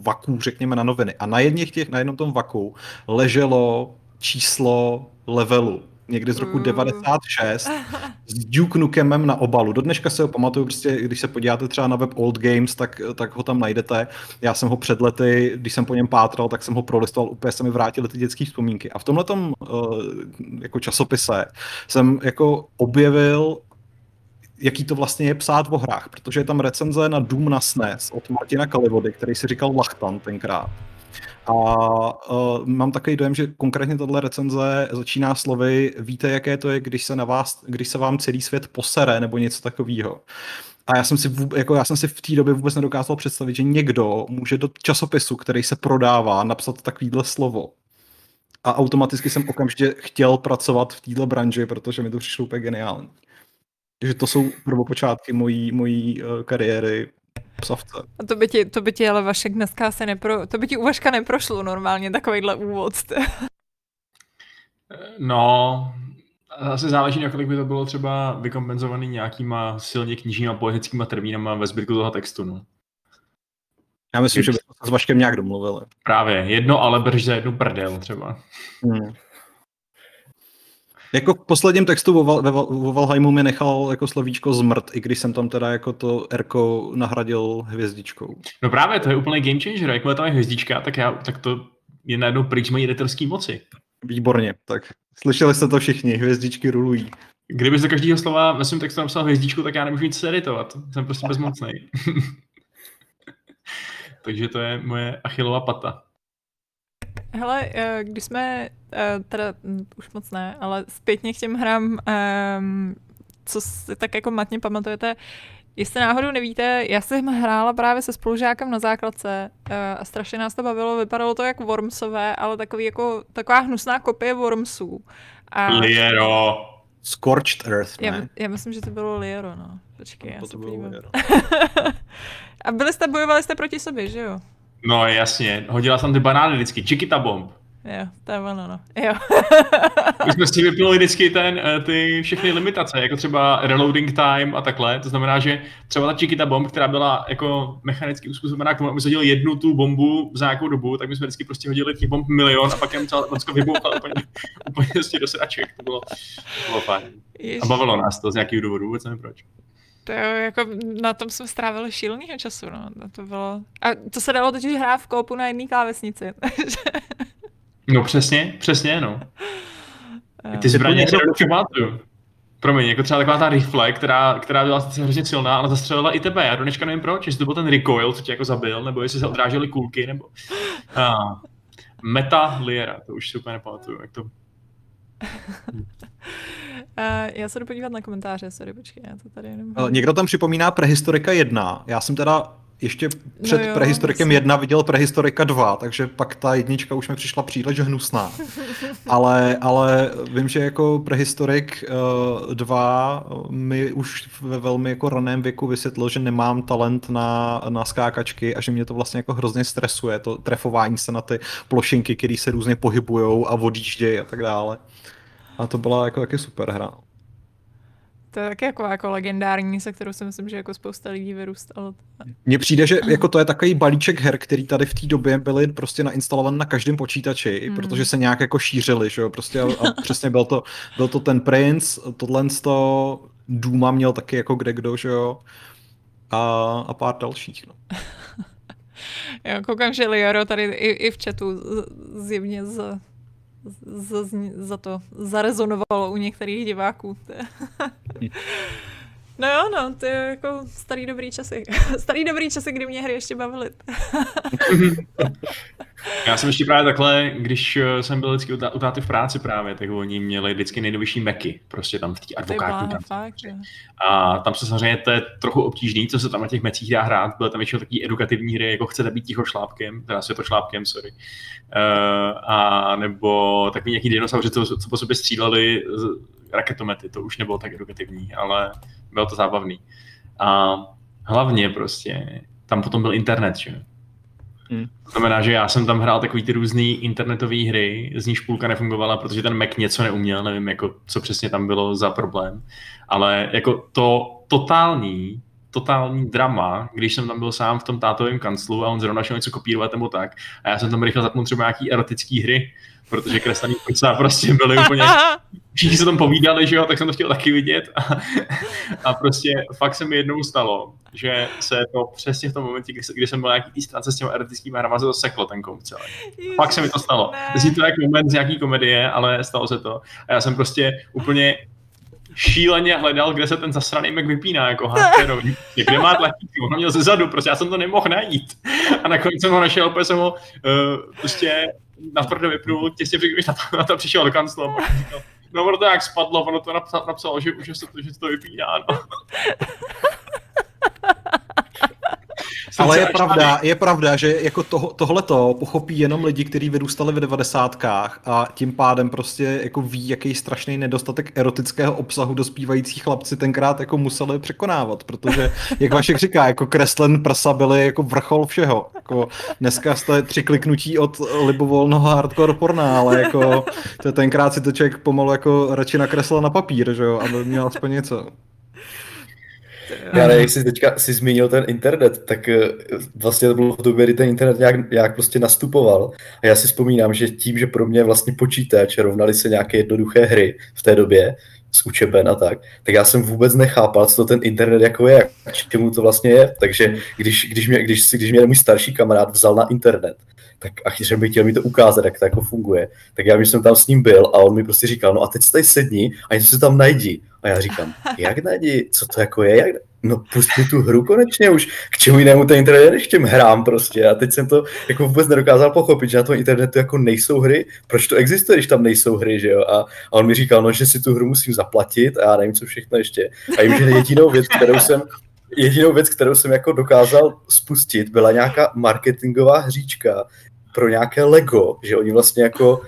vaků, řekněme, na noviny. A na jedněch těch, na jednom tom vaku leželo číslo Levelu, někdy z roku mm. devadesát šest, s Duke Nukemem na obalu. Do dneška se ho pamatuju, prostě, když se podíváte třeba na web Old Games, tak, tak ho tam najdete. Já jsem ho před lety, když jsem po něm pátral, tak jsem ho prolistoval, úplně se mi vrátily ty dětské vzpomínky. A v tomhletom uh, jako časopise jsem jako objevil, jaký to vlastně je psát o hrách, protože je tam recenze na Doom na S N E S od Martina Kalivody, který si říkal Lachtan tenkrát. A uh, mám takový dojem, že konkrétně tato recenze začíná slovy: víte, jaké to je, když se na vás, když se vám celý svět posere nebo něco takového. A já jsem si vůbec, jako já jsem si v té době vůbec nedokázal představit, že někdo může do časopisu, který se prodává, napsat takovýhle slovo. A automaticky jsem okamžitě chtěl pracovat v této branži, protože mi to přišlo úplně geniální. Takže to jsou prvopočátky mojí, mojí uh, kariéry. Psavce. A to by ti, to by ti ale Vašek dneska asi nepro... To by ti u Vaška neprošlo normálně takovýhle úvod. No, asi záleží, na kolik by to bylo třeba vykompenzovaný nějakýma silně knižníma poetickýma termínama ve zbytku toho textu. No. Já myslím, když... že bychom s Vaškem nějak domluvili. Právě, jedno ale brž za jednu prdel třeba. Hmm. Jako v posledním textu o Valheimu mi nechal jako slovíčko zmrt, i když jsem tam teda jako to erko nahradil hvězdičkou. No právě, to je úplný game changer, jakmile tam je hvězdička, tak, já, tak to je najednou pryč mají editorský moci. Výborně, tak slyšeli jste to všichni, hvězdičky rulují. Kdybych za každého slova ve svém textu napsal hvězdičku, tak já nemůžu nic editovat, jsem prostě bezmocnej. Takže to je moje Achillova pata. Hele, když jsme, teda už moc ne, ale zpětně k těm hrám, co si tak jako matně pamatujete, jestli náhodou nevíte, já jsem hrála právě se spolužákem na základce a strašně nás to bavilo, vypadalo to jak Wormsové, ale takový jako, taková hnusná kopie Wormsů. A... Liero. Scorched Earth, ne? Já, já myslím, že to bylo Liero, no. Počkej, já to se podívám. A byli jste, bojovali jste proti sobě, že jo? No jasně, hodila jsem ty banány vždycky, Chikita bomb. Jo, to je ono, no. Jo. Už jsme s tím vypili vždycky ten, ty všechny limitace, jako třeba reloading time a takhle, to znamená, že třeba ta Chikita bomb, která byla jako mechanicky uspůsobená k tomu, aby se hodil jednu tu bombu za nějakou dobu, tak my jsme vždycky prostě hodili těch bomb milion a pak jen celá Lacko vybouchala úplně, úplně do sedaček, to bylo, bylo fajn. A bavilo nás to z nějakých důvodů, vůbec nevím proč. To jako, na tom jsme strávili šílenýho času, no, to bylo... A to se dalo totiž hrát v koupu na jedné klávesnici. No přesně, přesně, no. Ty zbraně se pamatuju. Promiň, jako třeba taková ta rifle, která, která byla hrozně silná, ale zastřelila i tebe, já do dneška nevím proč, jestli to byl ten recoil, co tě jako zabil, nebo jestli se odrážely kulky, nebo... A, meta Liera, to už si úplně nepamatuju, jak to... Uh, já se jdu podívat na komentáře, sorry, počkej, já to tady jenom... Někdo tam připomíná Prehistorika jedna, já jsem teda ještě před no jo, Prehistorikem myslím. jedna viděl Prehistorika dva, takže pak ta jednička už mi přišla příliš hnusná. Ale, ale vím, že jako Prehistorik uh, dva mi už ve velmi jako raném věku vysvětlil, že nemám talent na, na skákačky a že mě to vlastně jako hrozně stresuje, to trefování se na ty plošinky, které se různě pohybujou a odjíždějí a tak dále. A to byla jako taky super hra. To je taky jako, jako legendární, se kterou si myslím, že jako spousta lidí vyrůstalo. Mně přijde, že jako to je takový balíček her, který tady v té době byly prostě nainstalovan na každém počítači, mm. protože se nějak jako šířili, že jo, prostě a, a přesně byl to, byl to ten Prince, tohle to Dooma měl taky jako kdekdo, že jo, a, a pár dalších, no. Jo, koukám, že Liero tady i, i v chatu zjevně z... Za, za to zarezonovalo u některých diváků. No jo, no, to je jako starý dobrý časy. Starý dobrý časy, kdy mě hry ještě bavily. Já jsem ještě právě takhle, když jsem byl vždycky u táty v práci právě, tak oni měli vždycky nejnovější Macy, prostě tam v té advokátní kanceláři. A tam se samozřejmě to je trochu obtížný, co se tam na těch Macích dá hrát, byly tam většinou takové edukativní hry, jako chcete být ticho šlápkem, teda se to šlápkem, sorry. Uh, a nebo takový nějaký dinosauři, co, co po sobě stříleli raketomety, to už nebylo tak edukativní, ale bylo to zábavný. A hlavně prostě, tam potom byl internet, že? Hmm. To znamená, že já jsem tam hrál takový ty různé internetové hry, z níž půlka nefungovala, protože ten Mac něco neuměl, nevím, jako, co přesně tam bylo za problém. Ale jako to totální totální drama, když jsem tam byl sám v tom tátovém kanclu a on zrovna šel něco kopírovat nebo tak. A já jsem tam rychle zapnul třeba nějaký erotický hry, protože kreslený prsa prostě byly úplně... Všichni se tam povídali, že jo, tak jsem to chtěl taky vidět. A, a prostě fakt se mi jednou stalo, že se to přesně v tom momentě, kdy, kdy jsem byl na nějaký tý stránce s těmi erotickými hrama, se to seklo ten koum celý. Fakt se mi to stalo. Zní to jako moment z nějaký komedie, ale stalo se to. A já jsem prostě úplně... šíleně hledal, kde se ten zasraný Mac vypíná, jako hackerový. Kde má tlačítko, on měl zezadu, prostě já jsem to nemohl najít. A nakonec jsem ho našel, opět jsem ho uh, prostě na prdo vypnul, těsně když na to, na to přišel do kanclu. No ono to jak spadlo, ono to napsalo, napsalo že už se to, že to vypíná, no. Ale je pravda, je pravda, že jako to, tohleto pochopí jenom lidi, kteří vyrůstali v devadesátkách a tím pádem prostě jako ví, jaký strašný nedostatek erotického obsahu dospívající chlapci tenkrát jako museli překonávat, protože, jak Vašek říká, jako kreslen prsa byly jako vrchol všeho. Jako dneska jste tři kliknutí od libovolného hardcore porna, ale jako to tenkrát si to člověk pomalu jako radši nakreslil na papír, že jo, aby měl aspoň něco. Já nevím, jak jsi teďka jsi zmínil ten internet, tak vlastně to bylo v době, kdy ten internet nějak, nějak prostě nastupoval a já si vzpomínám, že tím, že pro mě vlastně počítač rovnaly se nějaké jednoduché hry v té době z učeben a tak, tak já jsem vůbec nechápal, co to ten internet jako je, k čemu to vlastně je, takže když, když, mě, když, když mě můj starší kamarád vzal na internet, tak a chtěl bych chtěl mi to ukázat, jak to jako funguje, tak já jsem tam s ním byl a on mi prostě říkal, no a teď se tady sedni a něco se tam najdi. A já říkám, jak najdi, co to jako je, jak... no pust mi tu hru konečně už, k čemu jinému ten internet, než k těm hrám prostě. A teď jsem to jako vůbec nedokázal pochopit, že na tom internetu jako nejsou hry, proč to existuje, když tam nejsou hry, že jo. A, a on mi říkal, no že si tu hru musím zaplatit a já nevím, co všechno ještě. A jim, že jedinou věc, kterou jsem... Jedinou věc, kterou jsem jako dokázal spustit, byla nějaká marketingová hříčka pro nějaké Lego, že oni vlastně jako,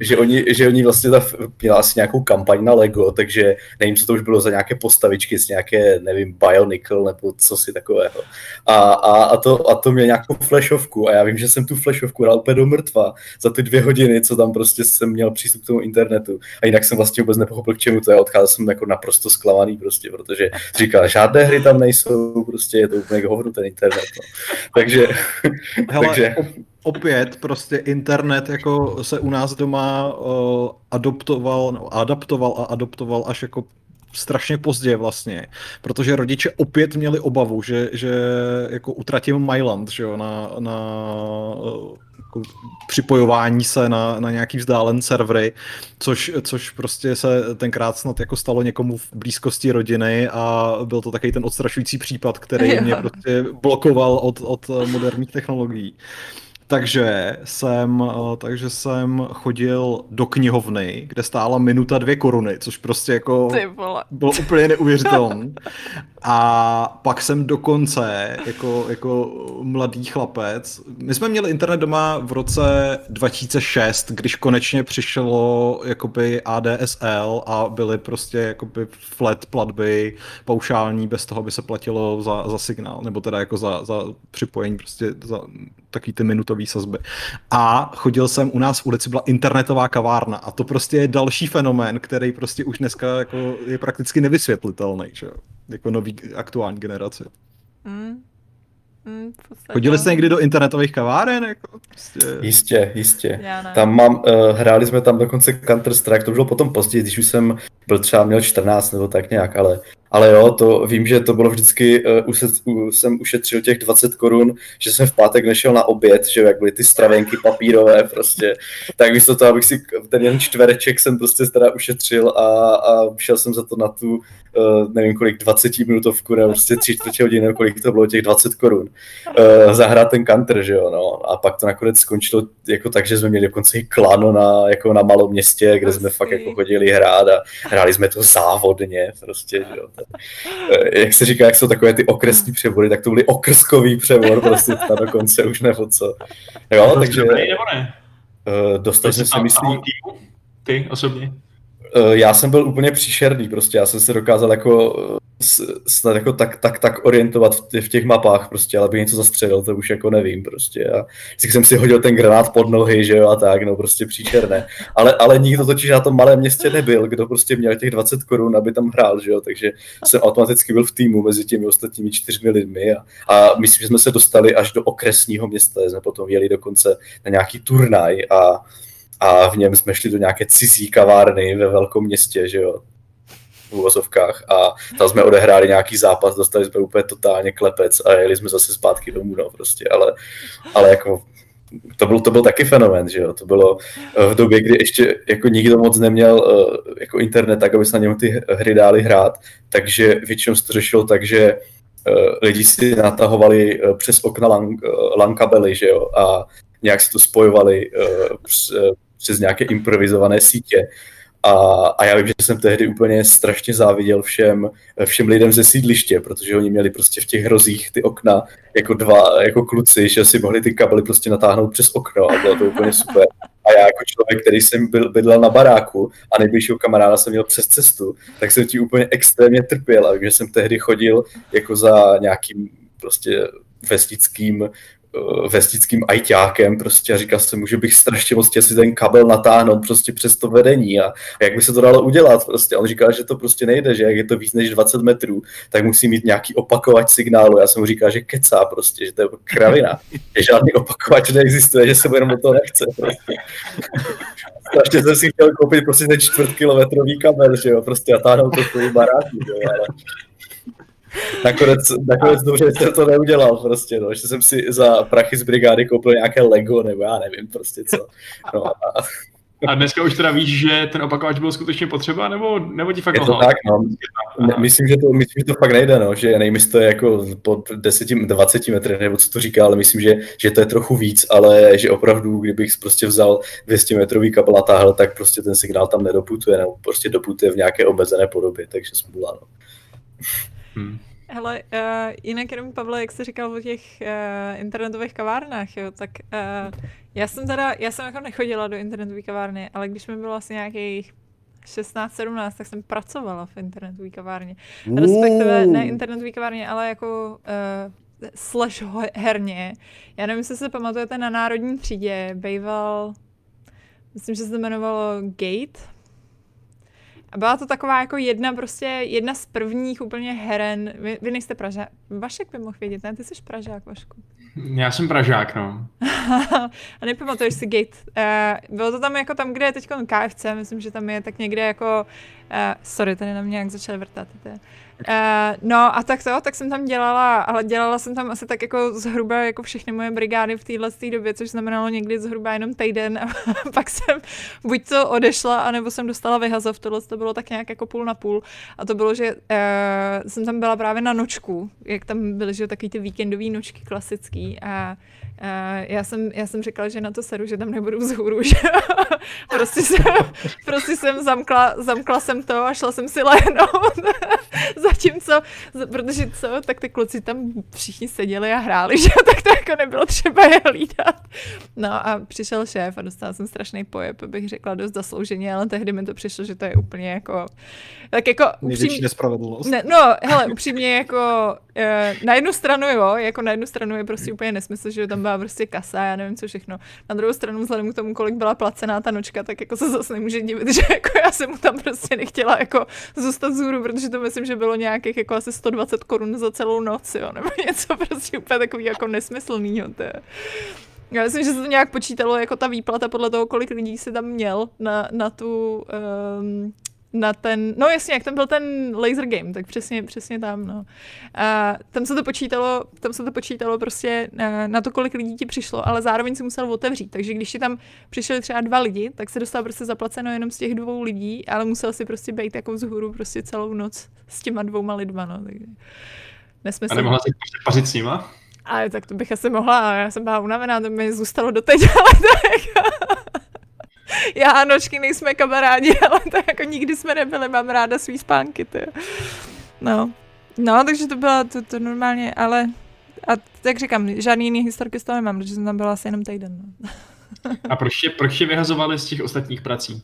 že oni, že oni vlastně ta, měla asi nějakou kampaň na Lego, takže nevím, co to už bylo za nějaké postavičky, z nějaké, nevím, Bionicle nebo co si takového. A, a, a, to, a to měl nějakou flashovku a já vím, že jsem tu flashovku dal úplně do mrtva za ty dvě hodiny, co tam prostě jsem měl přístup k tomu internetu. A jinak jsem vlastně vůbec nepochopil, k čemu to je. Odcházel jsem jako naprosto zklamaný prostě, protože říkal, žádné hry tam nejsou, prostě je to úplně hovno ten internet. No. Takže... Hele, takže... Opět prostě internet jako se u nás doma uh, adoptoval, no, adaptoval a adoptoval až jako strašně pozdě vlastně, protože rodiče opět měli obavu, že, že jako utratím Myland, že jo, na, na jako připojování se na, na nějaký vzdálené servery, což, což prostě se tenkrát snad jako stalo někomu v blízkosti rodiny a byl to takový ten odstrašující případ, který mě prostě blokoval od, od moderních technologií. Takže jsem, takže jsem chodil do knihovny, kde stála minuta dvě koruny, což prostě jako bylo úplně neuvěřitelné. A pak jsem dokonce jako, jako mladý chlapec, my jsme měli internet doma v roce dva tisíce šest, když konečně přišlo jakoby A D S L a byly prostě jakoby flat platby paušální bez toho, aby se platilo za, za signál, nebo teda jako za, za připojení, prostě za taky ty minutový sazby. A chodil jsem, u nás v ulici byla internetová kavárna a to prostě je další fenomén, který prostě už dneska jako je prakticky nevysvětlitelný, že jo? Jako nový aktuální generace. Mm. Mm, Chodili jste někdy do internetových kaváren? Jako prostě... Jistě, jistě. Tam mám, uh, hráli jsme tam dokonce Counter-Strike, to bylo potom později, když už jsem byl třeba měl čtrnáct nebo tak nějak, ale, ale jo, to vím, že to bylo vždycky, uh, už se, uh, jsem ušetřil těch dvacet korun, že jsem v pátek nešel na oběd, že jak byly ty stravenky papírové prostě, tak místo toho, abych si ten jeden čtvereček jsem prostě teda ušetřil a, a šel jsem za to na tu, uh, nevím kolik, dvacetiminutovku nebo prostě tři čtvrtě hodiny, kolik to bylo těch dvacet korun. Uh, zahrát ten Counter, že jo, no. A pak to nakonec skončilo jako tak, že jsme měli dokonce i klano na, jako na malom městě, kde jsme fakt jako chodili hrát a hráli jsme to závodně, prostě, že jo. Tak, uh, jak se říká, jak jsou takové ty okresní přebory, tak to byly okrskový přebor, prostě ta dokonce už nebo co. Jo, takže... Uh, dostal jsem si myslí... Ty osobně? já jsem byl úplně příšerný, prostě já jsem se dokázal jako snad jako tak, tak, tak orientovat v těch mapách prostě, ale by něco zastřelil, to už jako nevím prostě. A vždycky jsem si hodil ten granát pod nohy, že jo, a tak, no prostě příšerné. Ale, ale nikdo totiž na tom malém městě nebyl, kdo prostě měl těch dvacet korun, aby tam hrál, že jo, takže jsem automaticky byl v týmu mezi těmi ostatními čtyřmi lidmi a, a myslím, že jsme se dostali až do okresního města, jsme potom jeli dokonce na nějaký turnaj a A v něm jsme šli do nějaké cizí kavárny ve velkém městě, že jo, v uvozovkách. A tam jsme odehráli nějaký zápas, dostali jsme úplně totálně klepec a jeli jsme zase zpátky domů, no prostě. Ale, ale jako to byl, to byl taky fenomén, že jo. To bylo v době, kdy ještě jako nikdo moc neměl jako internet tak, aby se na něm ty hry dály hrát. Takže většinou se to řešilo tak, že lidi si natahovali přes okna lankabely, že jo. A nějak se to spojovali přes nějaké improvizované sítě. A, a já vím, že jsem tehdy úplně strašně záviděl všem, všem lidem ze sídliště, protože oni měli prostě v těch hrozích ty okna jako dva, jako kluci, že si mohli ty kabely prostě natáhnout přes okno a bylo to úplně super. A já jako člověk, který jsem byl, bydlel na baráku a nejbližšího kamaráda jsem měl přes cestu, tak jsem tím úplně extrémně trpěl. A vím, že jsem tehdy chodil jako za nějakým prostě vesnickým vesnickým ajťákem prostě a říkal jsem, že bych strašně moc chtěl si ten kabel natáhnout prostě přes to vedení a, a jak by se to dalo udělat prostě. On říkal, že to prostě nejde, že jak je to víc než dvacet metrů, tak musí mít nějaký opakovač signálu. Já jsem mu říkal, že kecá prostě, že to je kravina, že žádný opakovač neexistuje, že se mu jenom do toho nechce. Prostě. Strašně jsem si chtěl koupit prostě ten čtvrtkilometrový kabel, že jo, prostě natáhnout to svůj baráku, jo, ale... Nakonec, nakonec dobře jsem to neudělal prostě, no, ještě jsem si za prachy z brigády koupil nějaké Lego, nebo já nevím prostě co. No, a... a dneska už teda víš, že ten opakovač byl skutečně potřeba, nebo, nebo ti fakt lhal? Je to tak, no. Myslím, že to, myslím, že to fakt nejde, no, že nevím, jestli to je jako pod deset, dvacet metrů, nebo co to říká, ale myslím, že, že to je trochu víc, ale že opravdu, kdybych prostě vzal dvě stě metrový kabel a táhl, tak prostě ten signál tam nedoputuje, nebo prostě doputuje v nějaké omezené podobě, takže smůla, no. Hmm. Hele, uh, jinak jenom, Pavle, jak jsi říkal o těch uh, internetových kavárnách, jo, tak uh, já jsem teda, já jsem jako nechodila do internetové kavárny, ale když mi bylo asi nějakých šestnáct sedmnáct, tak jsem pracovala v internetové kavárně. Respektive ne internetové kavárně, ale jako uh, slash herně. Já nevím, jestli se pamatujete, na Národní třídě bejval, myslím, že se jmenovalo Gate. A byla to taková jako jedna prostě, jedna z prvních úplně heren. Vy, vy nejste Pražák. Vašek by mohl vědět, ne? Ty jsi Pražák, Vašku. Já jsem Pražák, no. A nepamatuješ si Gate. Uh, bylo to tam jako tam, kde je teď K F C, myslím, že tam je tak někde jako... Uh, sorry, tady na mě jak začaly vrtat. Uh, no a tak to, tak jsem tam dělala, ale dělala jsem tam asi tak jako zhruba jako všechny moje brigády v téhle době, což znamenalo někdy zhruba jenom týden a pak jsem buď to odešla, anebo jsem dostala vyhazov, tohle to bylo tak nějak jako půl na půl a to bylo, že uh, jsem tam byla právě na nočku, jak tam byly, že takový ty víkendový nočky klasický a uh, já, jsem, já jsem říkala, že na to seru, že tam nebudu vzhůru, že prostě jsem, prostě jsem zamkla, zamkla jsem to a šla jsem si lehnout. Zatímco, protože co, tak ty kluci tam všichni seděli a hráli, že tak to jako nebylo třeba je hlídat. No a přišel šéf a dostala jsem strašný pojeb, abych řekla dost zaslouženě, ale tehdy mi to přišlo, že to je úplně jako... Tak jako upřímně... nespravedlnost. Ne, no, hele, upřímně jako... Na jednu stranu jo, jako na jednu stranu je prostě úplně nesmysl, že tam byla prostě kasa, já nevím co všechno. Na druhou stranu, vzhledem k tomu, kolik byla placená ta nočka, tak jako se zase nemůže divit, že jako já jsem mu tam prostě nechtěla jako zůstat zůru, protože to myslím, že bylo nějakých jako asi sto dvacet korun za celou noc, jo, nebo něco prostě úplně takový jako nesmyslnýho, to je. Já myslím, že se to nějak počítalo jako ta výplata podle toho, kolik lidí se tam měl na, na tu... Um, na ten, no jasně, jak tam byl ten laser game, tak přesně, přesně tam, no. A tam se to počítalo, tam se to počítalo prostě na, na to, kolik lidí ti přišlo, ale zároveň si musel otevřít, takže když ti tam přišli třeba dva lidi, tak se dostal prostě zaplaceno jenom z těch dvou lidí, ale musel si prostě bejt jako vzhůru prostě celou noc s těma dvouma lidma, no. Takže nesmysl. A nemohla si pařit s nima? Ale tak to bych asi mohla, já jsem byla unavená, to mi zůstalo doteď, ale tak... Já a nočky nejsme kamarádi, ale to jako nikdy jsme nebyli, mám ráda svý spánky, ty. No, no, takže to bylo to, to normálně, ale a tak říkám, žádný jiný historky z toho nemám, protože jsem tam byla asi jenom týden. No. A proč je, proč je vyhazovali z těch ostatních prací?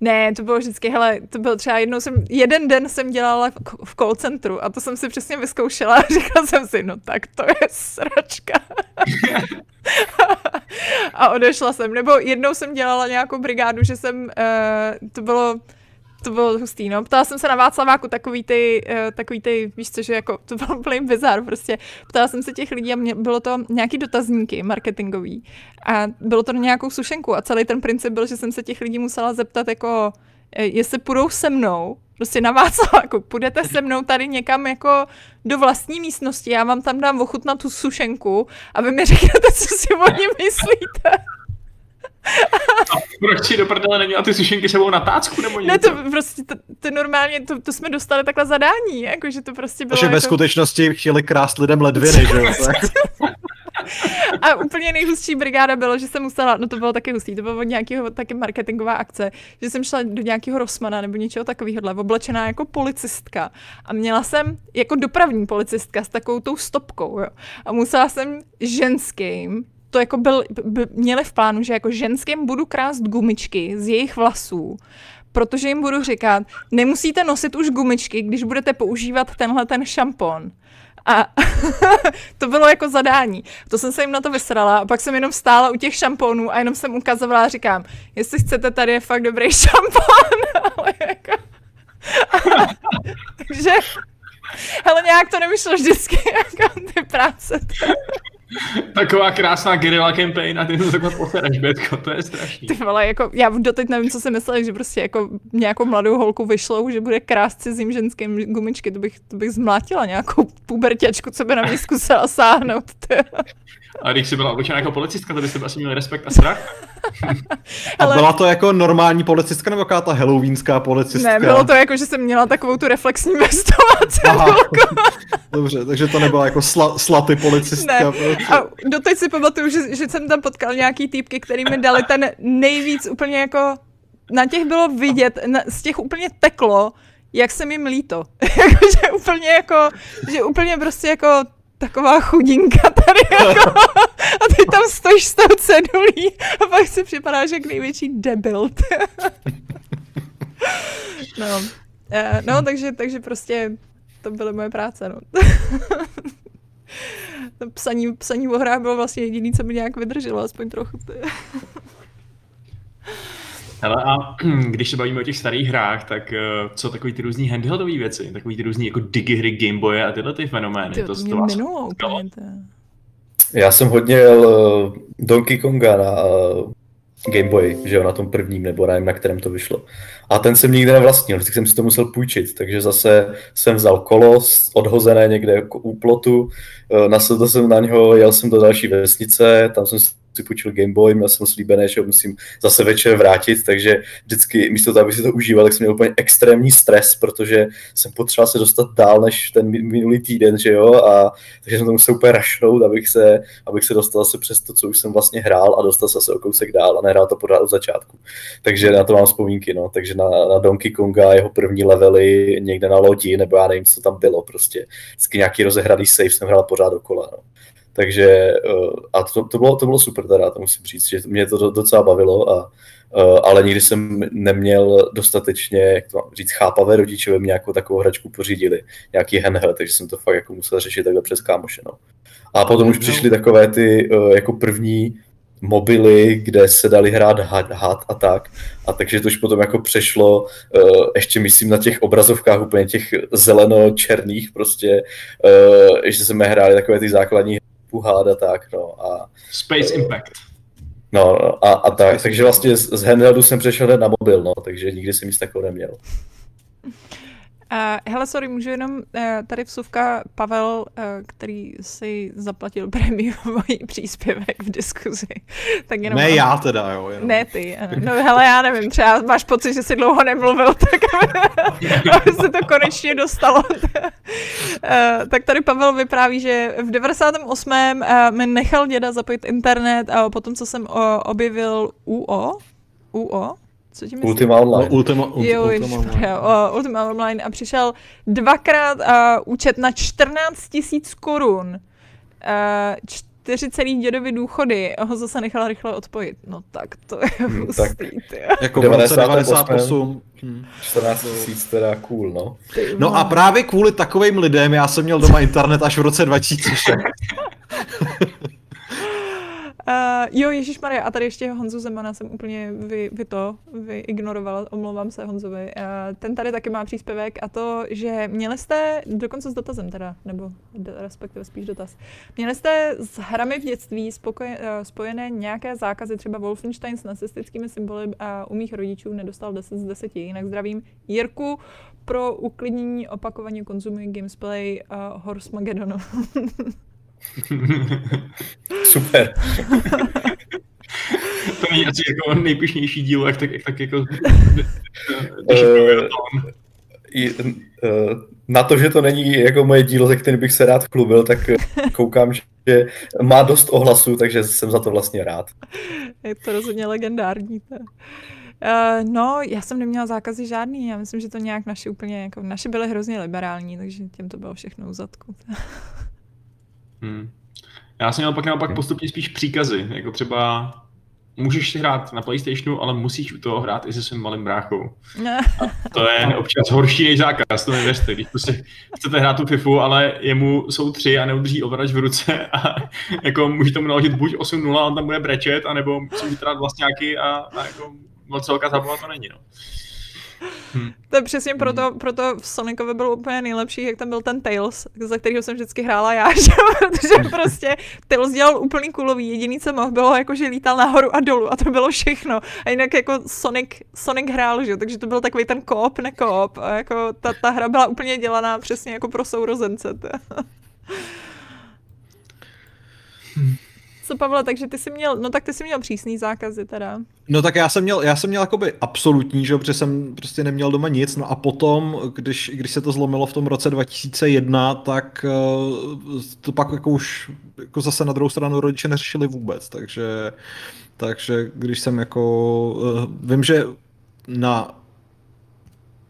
Ne, to bylo vždycky, hele, to bylo třeba jednou jsem, jeden den jsem dělala v call centru a to jsem si přesně vyzkoušela a říkala jsem si, no tak to je sračka. A odešla jsem, nebo jednou jsem dělala nějakou brigádu, že jsem, uh, to bylo... To bylo hustý, no. Ptala jsem se na Václaváku takový ty, uh, takový ty, víš co, že jako, to byl úplný bizár prostě. Ptala jsem se těch lidí a mě, bylo to nějaký dotazníky marketingový. A bylo to na nějakou sušenku a celý ten princip byl, že jsem se těch lidí musela zeptat jako, jestli půjdou se mnou, prostě na Václaváku, půjdete se mnou tady někam jako do vlastní místnosti, já vám tam dám ochutnat tu sušenku a vy mi řeknete, co si o ní myslíte. A proč si do prdele neměla ty sušenky sebou na tácku nebo něco? Ne, to prostě, to, to normálně, to, to jsme dostali takhle zadání, jakože to prostě bylo... Že jako... ve skutečnosti chtěli krást lidem ledviny, že jo? A úplně nejhustší brigáda bylo, že jsem musela, no to bylo taky hustý, to bylo od nějakého taky marketingová akce, že jsem šla do nějakého Rossmana nebo něčeho takového, oblečená jako policistka a měla jsem jako dopravní policistka s takovou tou stopkou, jo. A musela jsem ženským, to jako byl, byl, měli v plánu, že jako ženským budu krást gumičky z jejich vlasů, protože jim budu říkat, nemusíte nosit už gumičky, když budete používat tenhle ten šampon. A to bylo jako zadání. To jsem se jim na to vysrala a pak jsem jenom stála u těch šamponů a jenom jsem ukazovala a říkám, jestli chcete, tady je fakt dobrý šampon. Ale jako... Takže... Hele, nějak to nevyšlo vždycky, jako ty práce. Taková krásná guerilla campaign a ty to takhle poseraš, Bětko, to je strašný. Ty vole, jako, já doteď nevím, co si myslel, že prostě jako nějakou mladou holku vyšlou, že bude krást cizím ženským gumičky, to bych, to bych zmlátila nějakou puberťačku, co by na mě zkusila sáhnout. Ty. A když jsi byla obličená jako policistka, to byste asi měli respekt a strach. Ale... A byla to jako normální policistka nebo jaká ta halloweenská policistka? Ne, bylo to jako, že jsem měla takovou tu reflexní vestu. Dobře, takže to nebyla jako sla, slaty policistka. Ne. A doteď si pamatuju, že, že jsem tam potkal nějaký týpky, který mi dali ten nejvíc úplně jako... Na těch bylo vidět, na, z těch úplně teklo, jak se mi líto. Že úplně jako, že úplně prostě jako... Taková chudinka tady jako a teď tam stojíš s tou cedulí a pak si připadáš jak největší debil. No, no takže, takže prostě to byly moje práce, no. To psaní, psaní o hrách bylo vlastně jediný, co mi nějak vydrželo, aspoň trochu. Hele, a když se bavíme o těch starých hrách, tak co takový ty různý handheldové věci, takový ty různý jako digihry, Gameboye a tyhle ty fenomény. Ty, to mě to minulo úplně. Já jsem hodně jel Donkey Konga na Gameboy, že jo, na tom prvním, nebo nevím, na kterém to vyšlo. A ten jsem nikdy nevlastnil, vždycky jsem si to musel půjčit, takže zase jsem vzal kolo odhozené někde jako u plotu, nasedl jsem na něho, jel jsem do další vesnice, tam jsem si půjčil Gameboy, měl jsem slíbené, že ho musím zase večer vrátit, takže vždycky místo toho, abych si to užíval, tak jsem měl úplně extrémní stres, protože jsem potřeboval se dostat dál než ten minulý týden, že jo, a takže jsem to musel úplně rašnout, abych se, abych se dostal zase přes to, co už jsem vlastně hrál a dostal se zase o kousek dál a nehrál to pořád od začátku. Takže na to mám vzpomínky, no, takže na, na Donkey Konga, jeho první levely někde na lodi, nebo já nevím, co tam bylo, prostě vždycky nějaký rozehraný save jsem hrál pořád dokola, no. Takže a to, to, bylo, to bylo super teda, to musím říct, že mě to docela bavilo, a, ale nikdy jsem neměl dostatečně, jak to mám říct, chápavé rodiče ve mě nějakou takovou hračku pořídili, nějaký handheld, takže jsem to fakt jako musel řešit takhle přes kámoše, no. A potom už přišly takové ty jako první mobily, kde se dali hrát had, had a tak. A takže to už potom jako přešlo, uh, ještě myslím na těch obrazovkách úplně těch zeleno-černých prostě, uh, ještě jsme hráli takové ty základní had a tak, no. A, Space uh, Impact. No, no a, a tak, takže vlastně z, z handheldu jsem přešel na mobil, no, takže nikdy jsem nic takového neměl. Uh, hele, sorry, můžu jenom uh, tady vsuvka Pavel, uh, který si zaplatil prémiový příspěvek v diskuzi. Tak jenom ne, mám... já teda, jo. Jenom. Ne, ty. Ano. No, hele, já nevím, třeba máš pocit, že jsi dlouho nemluvil, tak aby se to konečně dostalo. uh, tak tady Pavel vypráví, že v devadesátém osmém Uh, mi nechal děda zapojit internet a potom, co jsem uh, objevil UO, UO, co tím myslím? Ultima Online. No, Ultima, ulti, jo, Ultima, Online. Jo, Ultima Online a přišel dvakrát uh, účet na čtrnáct tisíc korun. Uh, čtyři celý dědovy důchody a ho zase nechal rychle odpojit. No tak to je no, hustý, jako devadesát osm Hmm. čtrnáct tisíc teda cool, no. No a právě kvůli takovým lidem já jsem měl doma internet až v roce dva tisíce šest. Uh, jo, ježišmarja, a tady ještě Honzu Zemana jsem úplně vy, vy to vyignorovala, omlouvám se Honzovi. Uh, ten tady taky má příspěvek a to, že měli jste, dokonce s dotazem teda, nebo respektive spíš dotaz, měli jste s hrami v dětství spokoje, uh, spojené nějaké zákazy, třeba Wolfenstein s nacistickými symboly a u mých rodičů nedostal deset z deseti, jinak zdravím Jirku. Pro uklidnění opakovaně konzumuji gamesplay uh, Horse Magedonu. Super. To není asi jako nejpišnější díl, jak tak, jak tak jako... Na to, že to není jako moje dílo, ze kterým bych se rád chlubil, tak koukám, že má dost ohlasů, takže jsem za to vlastně rád. Je to rozhodně legendární. To. Uh, no, já jsem neměla zákazy žádný, já myslím, že to nějak naše úplně, jako naše byly hrozně liberální, takže těm to bylo všechno u zadku. Hmm. Já jsem měl pak naopak postupně spíš příkazy, jako třeba můžeš si hrát na PlayStationu, ale musíš u toho hrát i se svým malým bráchou. A to je občas horší než zákaz, to nevěřte, když prostě chcete hrát tu FIFU, ale jemu jsou tři a neudrží ovladač v ruce a jako může tomu naložit buď osm nula, on tam bude brečet, anebo musí vytrát vlastňáky a, a jako celka zábava to není, no. Hmm. To je přesně proto, proto v Sonicovi byl úplně nejlepší, jak tam byl ten Tails, za kterého jsem vždycky hrála já, že? Protože prostě Tails dělal úplný kulový, jediný co mohl bylo jako, že lítal nahoru a dolů a to bylo všechno. A jinak jako Sonic, Sonic hrál, že? Takže to byl takový ten koop, ne koop. A jako ta, ta hra byla úplně dělaná přesně jako pro sourozence. Co Pavle, takže ty jsi měl, no tak ty jsi měl přísný zákazy teda. No tak já jsem měl, já jsem měl jakoby absolutní, že, protože jsem prostě neměl doma nic, no a potom, když, když se to zlomilo v tom roce dva tisíce jedna, tak to pak jako už jako zase na druhou stranu rodiče neřešili vůbec, takže, takže když jsem jako, vím, že na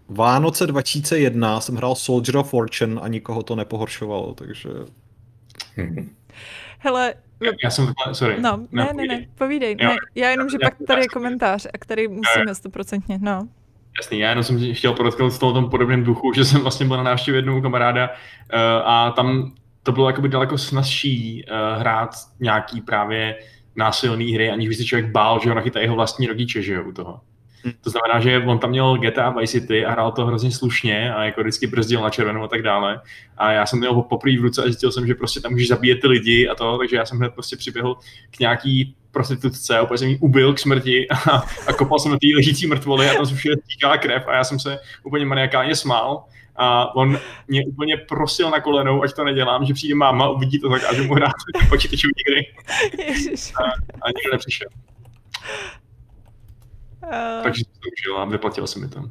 Vánoce dva tisíce jedna jsem hrál Soldier of Fortune a nikoho to nepohoršovalo, takže... Hele... Já jsem takhle, sorry. No, ne, ne, povídej. ne, povídej. Ne, já jenom, že já, pak tady je komentář, a který musíme stoprocentně, no. Jasný, já jenom jsem chtěl podotknout z toho tom podobném duchu, že jsem vlastně byl na návštěvě jednoho kamaráda uh, a tam to bylo jakoby daleko snazší uh, hrát nějaký právě násilný hry, aniž by se člověk bál, že ho nachytají jeho vlastní rodiče, že jo, u toho. Hmm. To znamená, že on tam měl G T A Vice City a hrál to hrozně slušně a jako vždycky brzdil na červenou a tak dále. A já jsem měl ho poprvé v ruce a zjistil jsem, že prostě tam můžeš zabíjet ty lidi a to, takže já jsem hned prostě přiběhl k nějaký prostitutce a úplně jsem ji ubil k smrti a, a kopal jsem na té ležící mrtvoly a tam se všude týkala krev a já jsem se úplně maniakálně smál. A on mě úplně prosil na kolenou, ať to nedělám, že přijde máma, uvidí to tak a že mu hrát počítačů nikdy. A, a nikdo nepřišel. Uh... Takže jsem to užila, vyplatila se mi tam.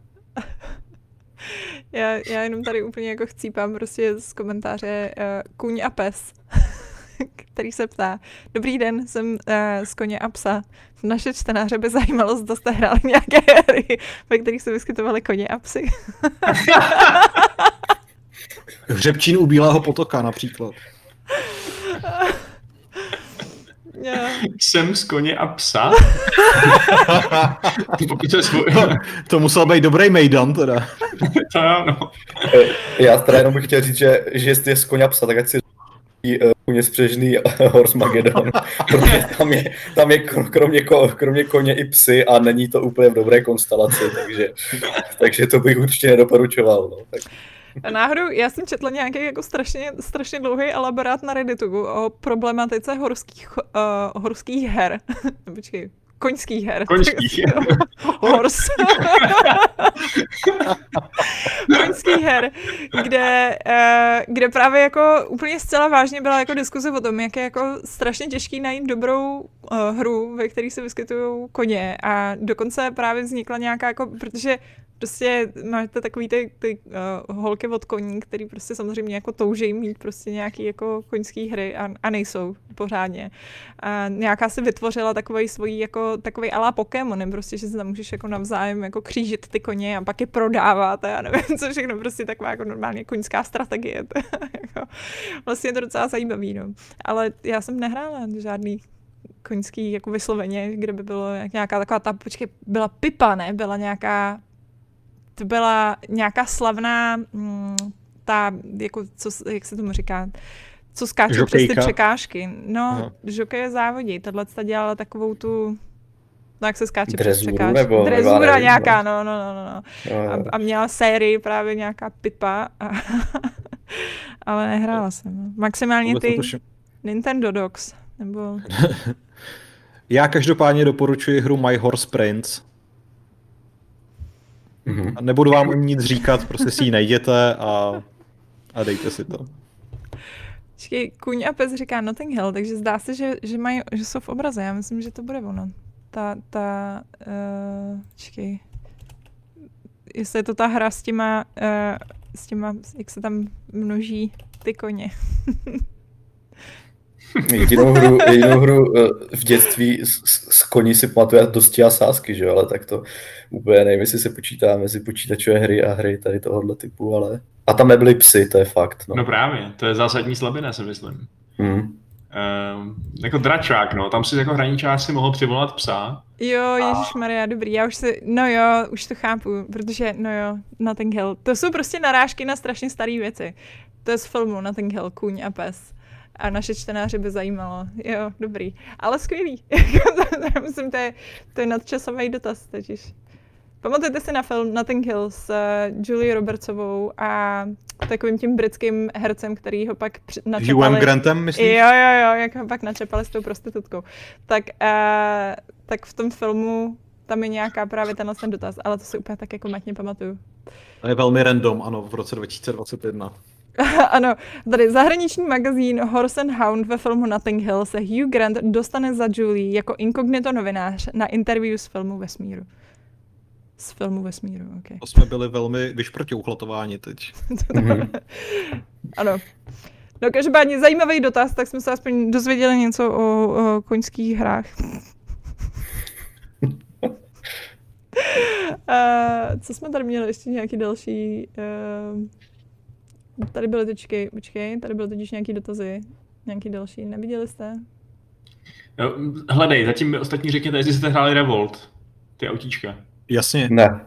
já, já jenom tady úplně jako chcípám prostě z komentáře uh, kuň a pes, který se ptá. Dobrý den, jsem uh, z koně a psa. Naše čtenáře by zajímalo, zda jste hráli nějaké hry, ve kterých se vyskytovali koně a psy. Hřebčín u Bílého potoka například. Yeah. Jsem z koně a psa? To musel být dobrý mejdan teda. To ano. Já teda jenom bych chtěl říct, že, že jestli je z koně a psa, tak ať si koně spřežný Horse Magedon. Protože tam je, tam je kromě, kromě koně i psy a není to úplně v dobré konstelaci, takže, takže to bych určitě nedoporučoval. No. Tak. Náhodou, já jsem četla nějaký jako strašně, strašně dlouhý elaborát na Redditu o problematice horských, uh, horských her. Počkej, koňských her. Koňských her. Hors. Koňských her, kde, uh, kde právě jako úplně zcela vážně byla jako diskuze o tom, jak je jako strašně těžký najít dobrou uh, hru, ve které se vyskytují koně. A dokonce právě vznikla nějaká, jako, protože prostě máte takový ty, ty uh, holky od koní, který prostě samozřejmě jako toužejí mít prostě nějaký jako koňský hry a, a nejsou pořádně. A nějaká si vytvořila takovej svojí jako takovej ala Pokémonem, prostě, že se tam můžeš jako navzájem jako křížit ty koně a pak je prodávat a já nevím, co všechno, prostě taková jako normálně koňská strategie. To, jako, vlastně je to docela zajímavý, no. Ale já jsem nehrála žádný koňský jako vysloveně, kde by bylo nějaká taková ta, počkej, byla pipa, ne? Byla nějaká, to byla nějaká slavná mm, ta, jako, co, jak se tomu říká, co skáče přes ty překážky. No, žokeje závodí, tahle ta dělala takovou tu, no jak se skáče přes překážky. Drezura nějaká, no, no, no, no. no. A, a měla sérii právě nějaká pipa, a ale nehrála no. jsem. Maximálně ty Nintendo Dogs. Nebo... Já každopádně doporučuji hru My Horse Prince. Mm-hmm. A nebudu vám nic říkat, prostě si ji najděte a, a dejte si to. Počkej, Kuň a Pes říká Notting Hill, takže zdá se, že, že, mají, že jsou v obraze. Já myslím, že to bude ono. Ta, ta, uh, počkej. Jestli je to ta hra s těma, uh, s těma, jak se tam množí ty koně. Jedinou hru, jedinou hru v dětství s, s koní si pamatuje dosti a sásky, že jo, ale tak to úplně nevím, jestli se počítá mezi počítačové hry a hry tady tohohle typu, ale... A tam nebyly psy, to je fakt, no. No právě, to je zásadní slabina, si myslím. Hmm. Ehm, jako dračák, no, tam si jako hraničář mohl přivolat psa. Jo, ježišmarja, dobrý, já už si, no jo, už to chápu, protože, no jo, Notting Hill, to jsou prostě narážky na strašně staré věci. To je z filmu Notting Hill, Kůň a pes. A naše čtenáře by zajímalo. Jo, dobrý. Ale skvělý. Myslím, to je, to je nadčasový dotaz. Teďíž. Pamatujte si na film Notting Hill s Julie Robertsovou a takovým tím britským hercem, který ho pak načepali. Hughem Grantem, myslíš? Jo, jo, jo, jak ho pak načepali s tou prostitutkou. Tak, uh, tak v tom filmu tam je nějaká právě tenhle ten dotaz, ale to si úplně tak jako matně pamatuju. To je velmi random, ano, v roce dva tisíce dvacet jedna. Ano, tady zahraniční magazín Horse and Hound ve filmu Notting Hill se Hugh Grant dostane za Julie jako inkognito novinář na interview z filmu Vesmíru. Z filmu Vesmíru, ok. To jsme byli velmi vyšprotiuchlatováni teď. Mm-hmm. Ano. No každopádně zajímavý dotaz, tak jsme se aspoň dozvěděli něco o, o koňských hrách. uh, co jsme tady měli ještě nějaký další... Uh... Tady byly točky, počkej, tady byly totiž nějaký dotazy, nějaký další, neviděli jste? No, hledej, zatím mi ostatní řekněte, jestli jste hráli Revolt, ty autíčka. Jasně. Ne,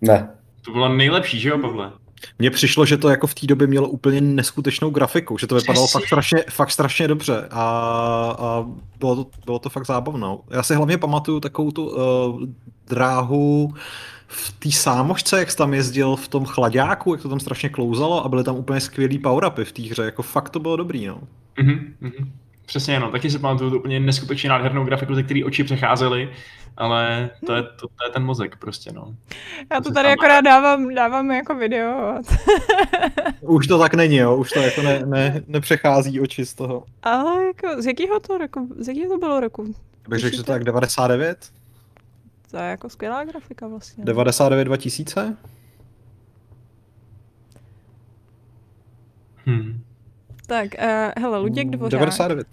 ne. To bylo nejlepší, že jo, Pavle? Mně přišlo, že to jako v té době mělo úplně neskutečnou grafiku, že to vypadalo fakt strašně, fakt strašně dobře a, a bylo, to, bylo to fakt zábavné. Já si hlavně pamatuju takovou tu uh, dráhu v té sámošce, jak jsi tam jezdil v tom chladáku, jak to tam strašně klouzalo a byly tam úplně skvělý power-upy v té hře, jako fakt to bylo dobrý, no. Mm-hmm, mm-hmm. Přesně, no, taky si pamatuju tu úplně neskutečně nádhernou grafiku, ze který oči přecházely, ale to je, to, to je ten mozek prostě, no. Já to tady tam... akorát dávám, dávám jako video. Už to tak není, jo, už to jako ne, ne, nepřechází oči z toho. Ale jako, z jakého to roku, z jakého to bylo roku? Bych řekl, že to tak devadesát devět? To je jako skvělá grafika vlastně. devadesát devět dva tisíce? Hmm. Tak, uh, hele, Luděk Dvořák. devadesát devět.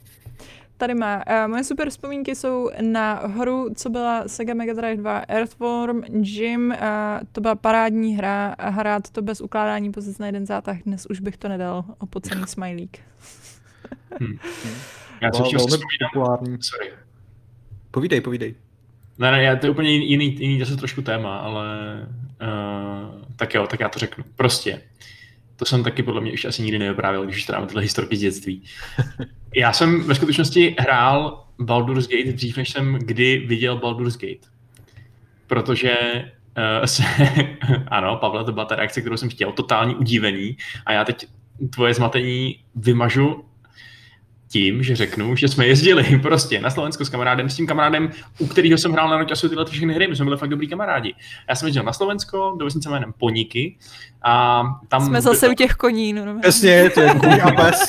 Tady má. Uh, moje super vzpomínky jsou na hru, co byla Sega Mega Drive dva Earthworm Jim. Uh, to byla parádní hra a hrát to bez ukládání pozic na jeden zátah. Dnes už bych to nedal. Opocený smajlík. hmm. Já jsem chtěl se vzpomínám. Sorry. Povídej, povídej. Ne, ne, to je úplně jiný, jiný zase trošku téma, ale uh, tak jo, tak já to řeknu. Prostě, to jsem taky podle mě ještě asi nikdy nevyprávěl, když už máme tyhle historky z dětství. Já jsem ve skutečnosti hrál Baldur's Gate dřív, než jsem kdy viděl Baldur's Gate. Protože uh, se, ano, Pavle, to byla ta reakce, kterou jsem chtěl, totální udívení. A já teď tvoje zmatení vymažu tím, že řeknu, že jsme jezdili prostě na Slovensko s kamarádem, s tím kamarádem, u kterého jsem hrál na noťasu tyhle všechny hry, my jsme byli fakt dobrý kamarádi. Já jsem jezdil na Slovensko, do vesnice jménem Poniky a tam... Jsme zase u těch koní, no. Jasně, to je Kůň a pes.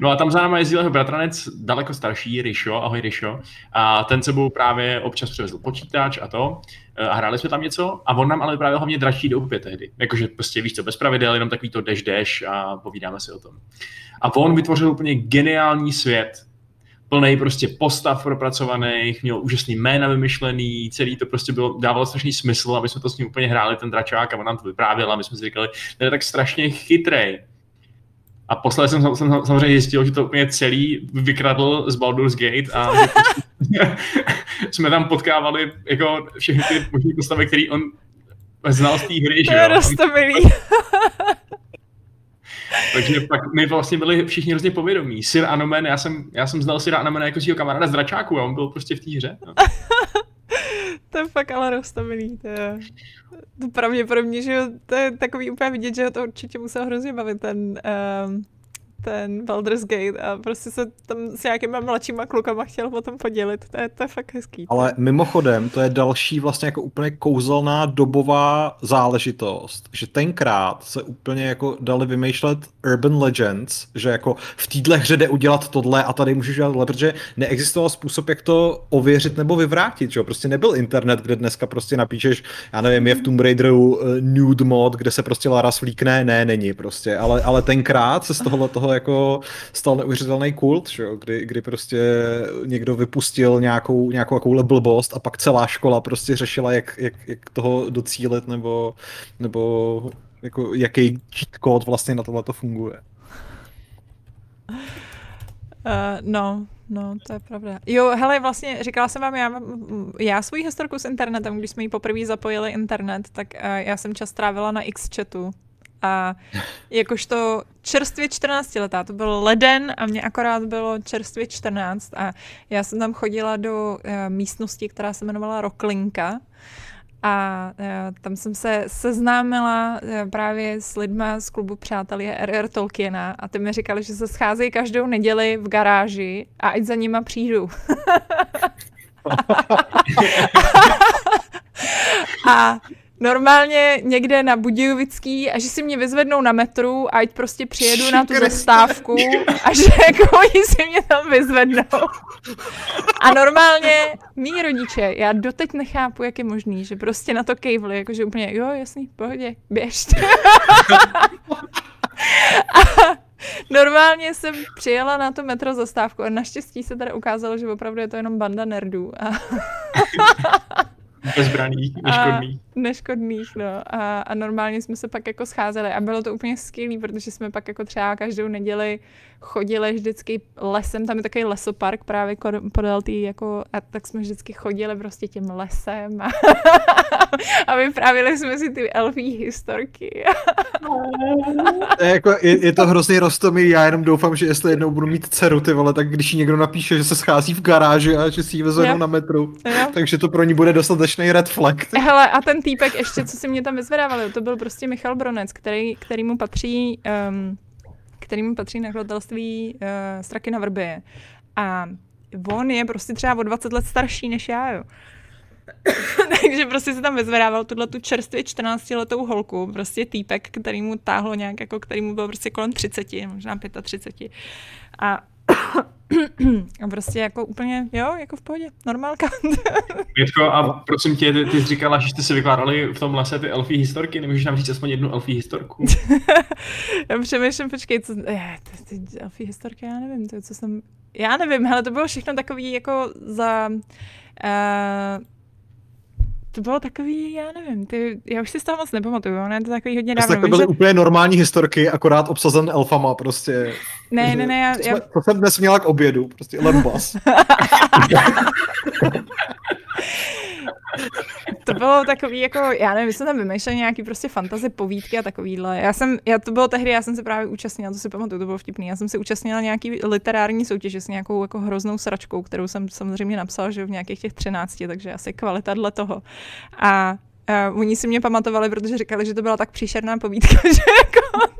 No a tam za náma jezdil jeho bratranec, daleko starší, Ryšo, ahoj Ryšo, a ten sebou právě občas přivezl počítač a to, a hráli jsme tam něco, a on nám ale právě hlavně dračí doupě tehdy, jakože prostě víš co, bez pravidel, jenom takový to deš deš a povídáme si o tom. A on vytvořil úplně geniální svět, plnej prostě postav propracovaných, měl úžasný jména vymyšlený, celý to prostě bylo, dávalo strašný smysl, aby jsme to s ním úplně hráli, ten dračák, a on nám to vyprávěl a my jsme si říkali, ten je tak strašně chytrej. A posledně jsem, jsem samozřejmě zjistil, že to úplně celý vykradl z Baldur's Gate a jsme tam potkávali jako všechny ty možný postavy, který on znal z té hry. To je roztomilý. Takže pak my vlastně byli všichni hrozně povědomí. Sir Anomen, já jsem, já jsem znal Sir Anomena jako svýho kamaráda z dračáku a on byl prostě v té hře. No. To je fakt ale roztomilý. To je pravděpodobně, že to je takový úplně vidět, že to určitě musel hrozně bavit ten, ten Baldur's Gate a prostě se tam s nějakýma mladšíma klukama chtěl potom podělit. To je, to je fakt hezký. Ale mimochodem, to je další vlastně jako úplně kouzelná dobová záležitost, že tenkrát se úplně jako dali vymýšlet urban legends, že jako v téhle hře jde udělat tohle a tady můžeš udělat tohle, protože neexistoval způsob, jak to ověřit nebo vyvrátit, že jo? Prostě nebyl internet, kde dneska prostě napíšeš, já nevím, je v Tomb Raideru nude mod, kde se prostě Lara svlíkne, ne, není prostě, ale, ale tenkrát se z tohohle toho jako stal neuvěřitelný kult, že jo? Kdy, kdy prostě někdo vypustil nějakou, nějakou takovouhle blbost a pak celá škola prostě řešila, jak, jak, jak toho docílit, nebo, nebo jako, jaký cheat code vlastně na tohle to funguje. Uh, no, no, to je pravda. Jo, hele, vlastně říkala jsem vám, já, já svůj historku s internetem, když jsme ji poprvé zapojili internet, tak uh, já jsem čas trávila na X-chatu. A jakožto čerstvě čtrnáctiletá, to byl leden a mě akorát bylo čerstvě čtrnáct a já jsem tam chodila do uh, místnosti, která se jmenovala Roklinka a uh, tam jsem se seznámila uh, právě s lidma z klubu Přátelé R R Tolkiena a ty mi říkali, že se scházejí každou neděli v garáži a ať za nima přijdu. A normálně někde na Budějovický a že si mě vyzvednou na metru a ať prostě přijedu na tu zastávku a že jako oni si mě tam vyzvednou. A normálně mý rodiče, já doteď nechápu, jak je možný, že prostě na to kejvli, jakože úplně jo, jasný, v pohodě, běžte. Normálně jsem přijela na to metro zastávku a naštěstí se teda ukázalo, že opravdu je to jenom banda nerdů. A bezbraných, neškodných. A neškodných, no. A, a normálně jsme se pak jako scházeli a bylo to úplně skvělý, protože jsme pak jako třeba každou neděli chodili vždycky lesem, tam je takový lesopark právě podal tý jako, a tak jsme vždycky chodili prostě tím lesem a, a vyprávěli jsme si ty elfí historky. Jako je, je to hrozně roztomilý, já jenom doufám, že jestli jednou budu mít dceru, ty vole, tak když někdo napíše, že se schází v garáži a že si ji vezou na metru, jo. Takže to pro ní bude dostatečný red flag. Hele, a ten týpek ještě, co si mě tam vyzvedával, to byl prostě Michal Bronec, který, který mu patří um, kterým patří nakladatelství uh, Straky na Vrbě. A on je prostě třeba o dvacet let starší než já, jo. Takže prostě se tam vyzvedával tuhle tu čerstvě čtrnáctiletou holku, prostě týpek, který mu táhlo nějak, jako který mu bylo prostě kolem třiceti, možná třicet pět. A a prostě jako úplně, jo, jako v pohodě, normálka. Větko, a prosím tě, ty, ty jsi říkala, že jste si vykládali v tom lese ty elfí historky, nemůžeš nám říct aspoň jednu elfí historku? Já přemýšlím, počkej, co, je, ty, ty elfí historky, já nevím, to je, co jsem, já nevím, hele, to bylo všechno takový jako za, uh, to bylo takový, já nevím, ty, já už si z toho moc nepamatuju, ono je to takový hodně dávno. Tak to byly že úplně normální historky, akorát obsazen elfama prostě. Ne, ne, ne. Já, co, jsme, já... co jsem dnes měla k obědu, prostě lembas. To bylo takový jako, já nevím, jsem tam vymýšleli nějaký prostě fantasy povídky a takovýhle. Já jsem, já to bylo tehdy, já jsem se právě účastnila, to si pamatuju, to bylo vtipný, já jsem se účastnila nějaký literární soutěže s nějakou jako hroznou sračkou, kterou jsem samozřejmě napsala, že v nějakých těch třinácti, takže asi kvalita dle toho. A, a oni si mě pamatovali, protože říkali, že to byla tak příšerná povídka, že jako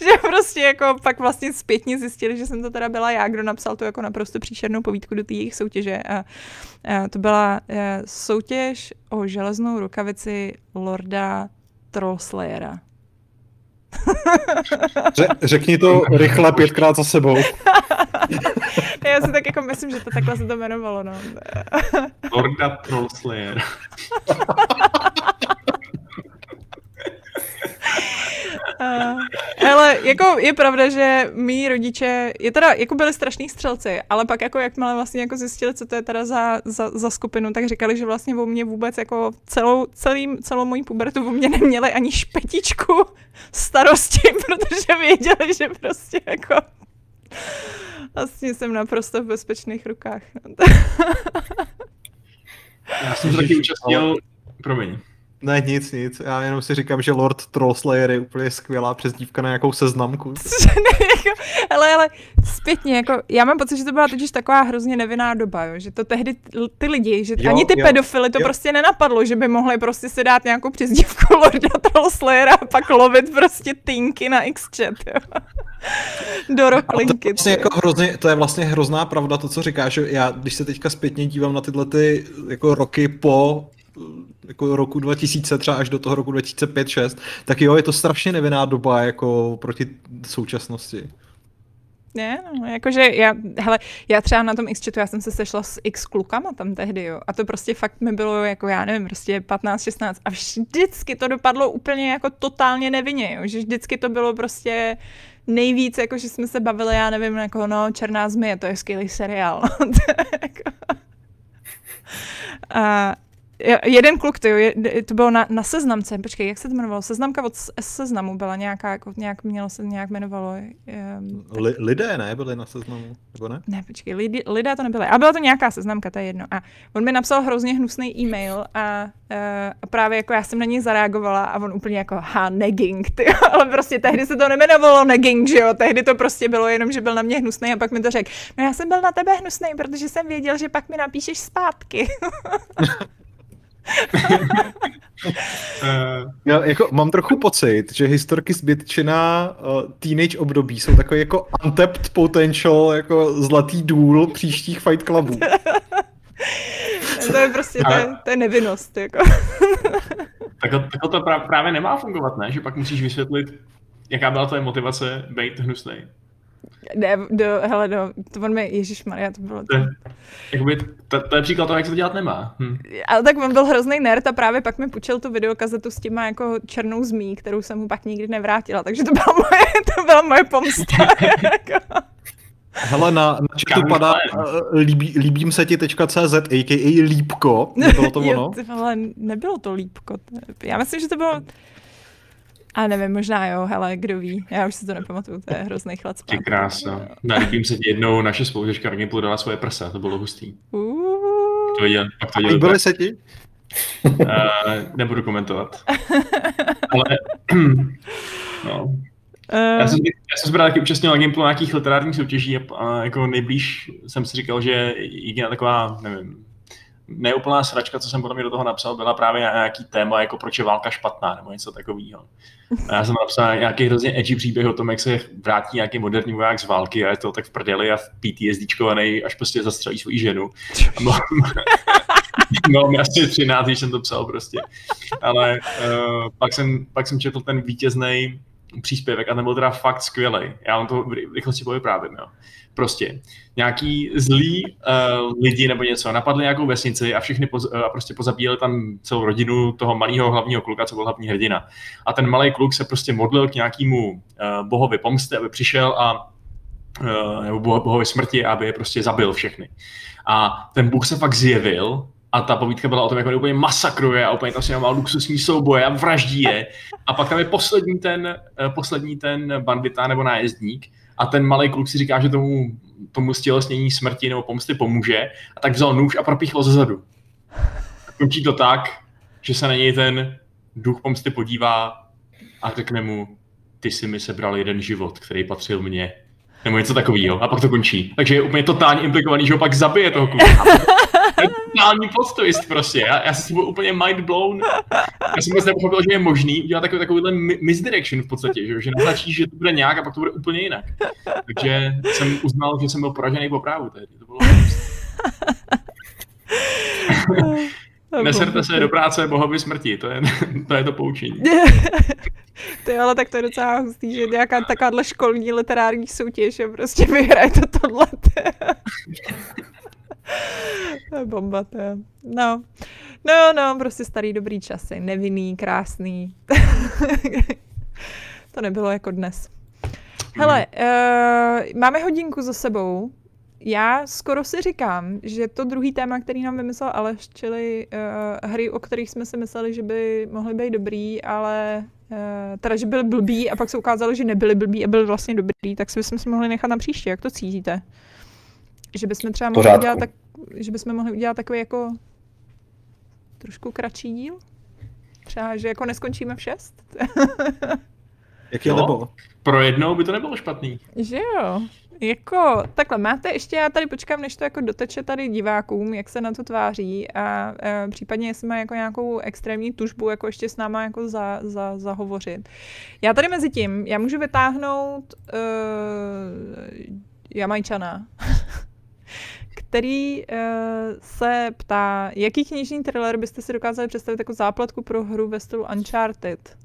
že prostě jako pak vlastně zpětně zjistili, že jsem to teda byla já, kdo napsal tu jako naprosto příšernou povídku do té jejich soutěže. A, a to byla a, soutěž o železnou rukavici Lorda Trollslayera. Ře, řekni to rychle pětkrát za sebou. Já si tak jako myslím, že to takhle se to jmenovalo, no. Lord Trollslayer. Hele, uh, jako je pravda, že mý rodiče, je teda, jako byli strašní střelci, ale pak jako jakmile vlastně jako zjistili, co to je teda za, za, za skupinu, tak říkali, že vlastně o mě vůbec jako celou, celým, celou mojí pubertu o mě neměli ani špetičku starosti, protože věděli, že prostě jako vlastně jsem naprosto v bezpečných rukách. Já jsem taky účastnil, promiň. Ne, nic, nic. Já jenom si říkám, že Lord Trollslayer je úplně skvělá přezdívka na nějakou seznamku. Ale, ale zpětně, jako, já mám pocit, že to byla totiž taková hrozně nevinná doba, jo? Že to tehdy ty lidi, že jo, ani ty jo, pedofily to jo. prostě nenapadlo, že by mohli prostě si dát nějakou přezdívku Lorda Trollslayera a pak lovit prostě týnky na X-chat, jo. Do roklinky. To, vlastně jako hrozně, to je vlastně hrozná pravda to, co říkáš. Já, když se teďka zpětně dívám na tyhle ty jako roky po... jako roku dva tisíce třeba až do toho roku dva tisíce pět šest, tak jo, je to strašně nevinná doba jako proti současnosti. Ne, no, jakože já, hele, já třeba na tom X-chatu, já jsem se sešla s X klukama tam tehdy, jo, a to prostě fakt mi bylo jako, já nevím, prostě patnáct šestnáct a vždycky to dopadlo úplně jako totálně nevinně, jo, že vždycky to bylo prostě nejvíc, jako že jsme se bavili, já nevím, jako no, Černá zmije, to je skvělý seriál. A jeden kluk, to, je, to bylo na, na Seznamce, počkej, jak se to jmenovalo? Seznamka od Seznamu byla nějaká, jako nějak, mělo se nějak jmenovalo. Um, L- lidé, ne? Byli na Seznamu, nebo ne? Ne, počkej, lidi, lidé to nebyly. A byla to nějaká Seznamka, to je jedno. A on mi napsal hrozně hnusný e-mail a, a právě jako já jsem na něj zareagovala a on úplně jako, ha, negging, ty, ale prostě tehdy se to nemenovalo negging, že jo? Tehdy to prostě bylo jenom, že byl na mě hnusný a pak mi to řekl, no já jsem byl na tebe hnusný, protože jsem věděl, že pak mi napíšeš zpátky. Já jako mám trochu pocit, že historky z Bitčina uh, teenage období jsou takový jako untapped potential, jako zlatý důl příštích Fight Clubů. To je prostě, to je, to je nevinnost, jako. Takhle to právě nemá fungovat, ne? Že pak musíš vysvětlit, jaká byla tvoje motivace být hnusnej. Ne, do, hele, do, to on mi, ježišmarja, to bylo... To, jakoby, to, to je příklad toho, jak se to dělat nemá. Hm. Ale tak on byl hrozný nerd a právě pak mi půjčil tu videokazetu s těma jako Černou zmí, kterou jsem mu pak nikdy nevrátila, takže to byla moje, to byla moje pomsta. Jako. Hele, na, na četu padá líbí, líbím se ti .cz, a k a. Lípko, nebylo to ono? Hele, nebylo to Lípko, já myslím, že to bylo... A nevím, možná jo, hele, kdo ví, já už si to nepamatuju, to je hrozný chlacpát. Je krásno. Líbím se jednou, naše spolužečka mě podala svoje prsa, to bylo hustý. Uuuu. To viděl, pak to viděl. Líbily se ti? Uh, nebudu komentovat. Ale, no. Já jsem, já jsem se právě taky účastnil na Gameplu nějakých literárních soutěží a, a jako nejblíž jsem si říkal, že jediná taková, nevím, neúplná sračka, co jsem potom do toho napsal, byla právě nějaký téma, jako proč je válka špatná, nebo něco takového. A já jsem napsal nějaký hrozně edgy příběh o tom, jak se vrátí nějaký moderní voják z války a je to tak v prdeli a v PTSDčkovanej, až prostě zastřelí svou ženu. Mám, mám asi třináct, když jsem to psal prostě. Ale uh, pak, jsem, pak jsem četl ten vítěznej příspěvek a ten byl teda fakt skvělej. Já vám to rychle si povyprávím, jo. Prostě nějaký zlí uh, lidi nebo něco napadli nějakou vesnici a všichni poz, uh, prostě pozabíjeli tam celou rodinu toho malého hlavního kluka, co byl hlavní hrdina. A ten malý kluk se prostě modlil k nějakému uh, bohovi pomsty, aby přišel a uh, nebo bohovi smrti, aby je prostě zabil všechny. A ten bůh se fakt zjevil a ta povídka byla o tom, jak on úplně masakruje a úplně tam si má luxusní souboje a vraždí je. A pak tam je poslední ten, uh, poslední ten bandita nebo nájezdník. A ten malý kluk si říká, že tomu, tomu stělesnění smrti nebo pomsty pomůže. A tak vzal nůž a propíchl ze zadu. Končí to tak, že se na něj ten duch pomsty podívá a řekne mu, ty jsi mi sebral jeden život, který patřil mně. Nebo něco takového. A pak to končí. Takže je úplně totálně implikovaný, že ho pak zabije toho kluka. To je totální podstojist prostě. Já, já jsem byl úplně mind blown. Já jsem vůbec nepochopil, že je možný udělat takový, takovýhle misdirection v podstatě, že, že naznačíš, že to bude nějak a pak to bude úplně jinak. Takže jsem uznal, že jsem byl poražený po právu tehdy. To bylo Neserte se do práce, bohovi smrti, to je to, je to poučení. To ale tak to je docela hustý, že nějaká takováhle školní literární soutěž a prostě vyhraje to tohleté. To je bomba, to je. No. No, no, prostě starý dobrý časy, nevinný, krásný. To nebylo jako dnes. Hele, uh, máme hodinku za sebou. Já skoro si říkám, že to druhý téma, který nám vymyslel Aleš, čili uh, hry, o kterých jsme si mysleli, že by mohly být dobrý, ale uh, teda, že byly blbý a pak se ukázalo, že nebyly blbý a byly vlastně dobrý, tak si bychom si mohli nechat na příště. Jak to cítíte? Že bychom třeba mohli udělat, tak, že bychom mohli udělat takový jako trošku kratší díl? Třeba, že jako neskončíme v šest? Jak je nebo? Pro jednou by to nebylo špatný. Že jo. Jako, takhle, máte ještě, já tady počkám, než to jako doteče tady divákům, jak se na to tváří a e, případně, jestli má jako nějakou extrémní tužbu, jako ještě s náma jako za, za, zahovořit. Já tady mezi tím, já můžu vytáhnout e, Jamajčana, který e, se ptá, jaký knižní thriller byste si dokázali představit jako záplatku pro hru ve stylu Uncharted?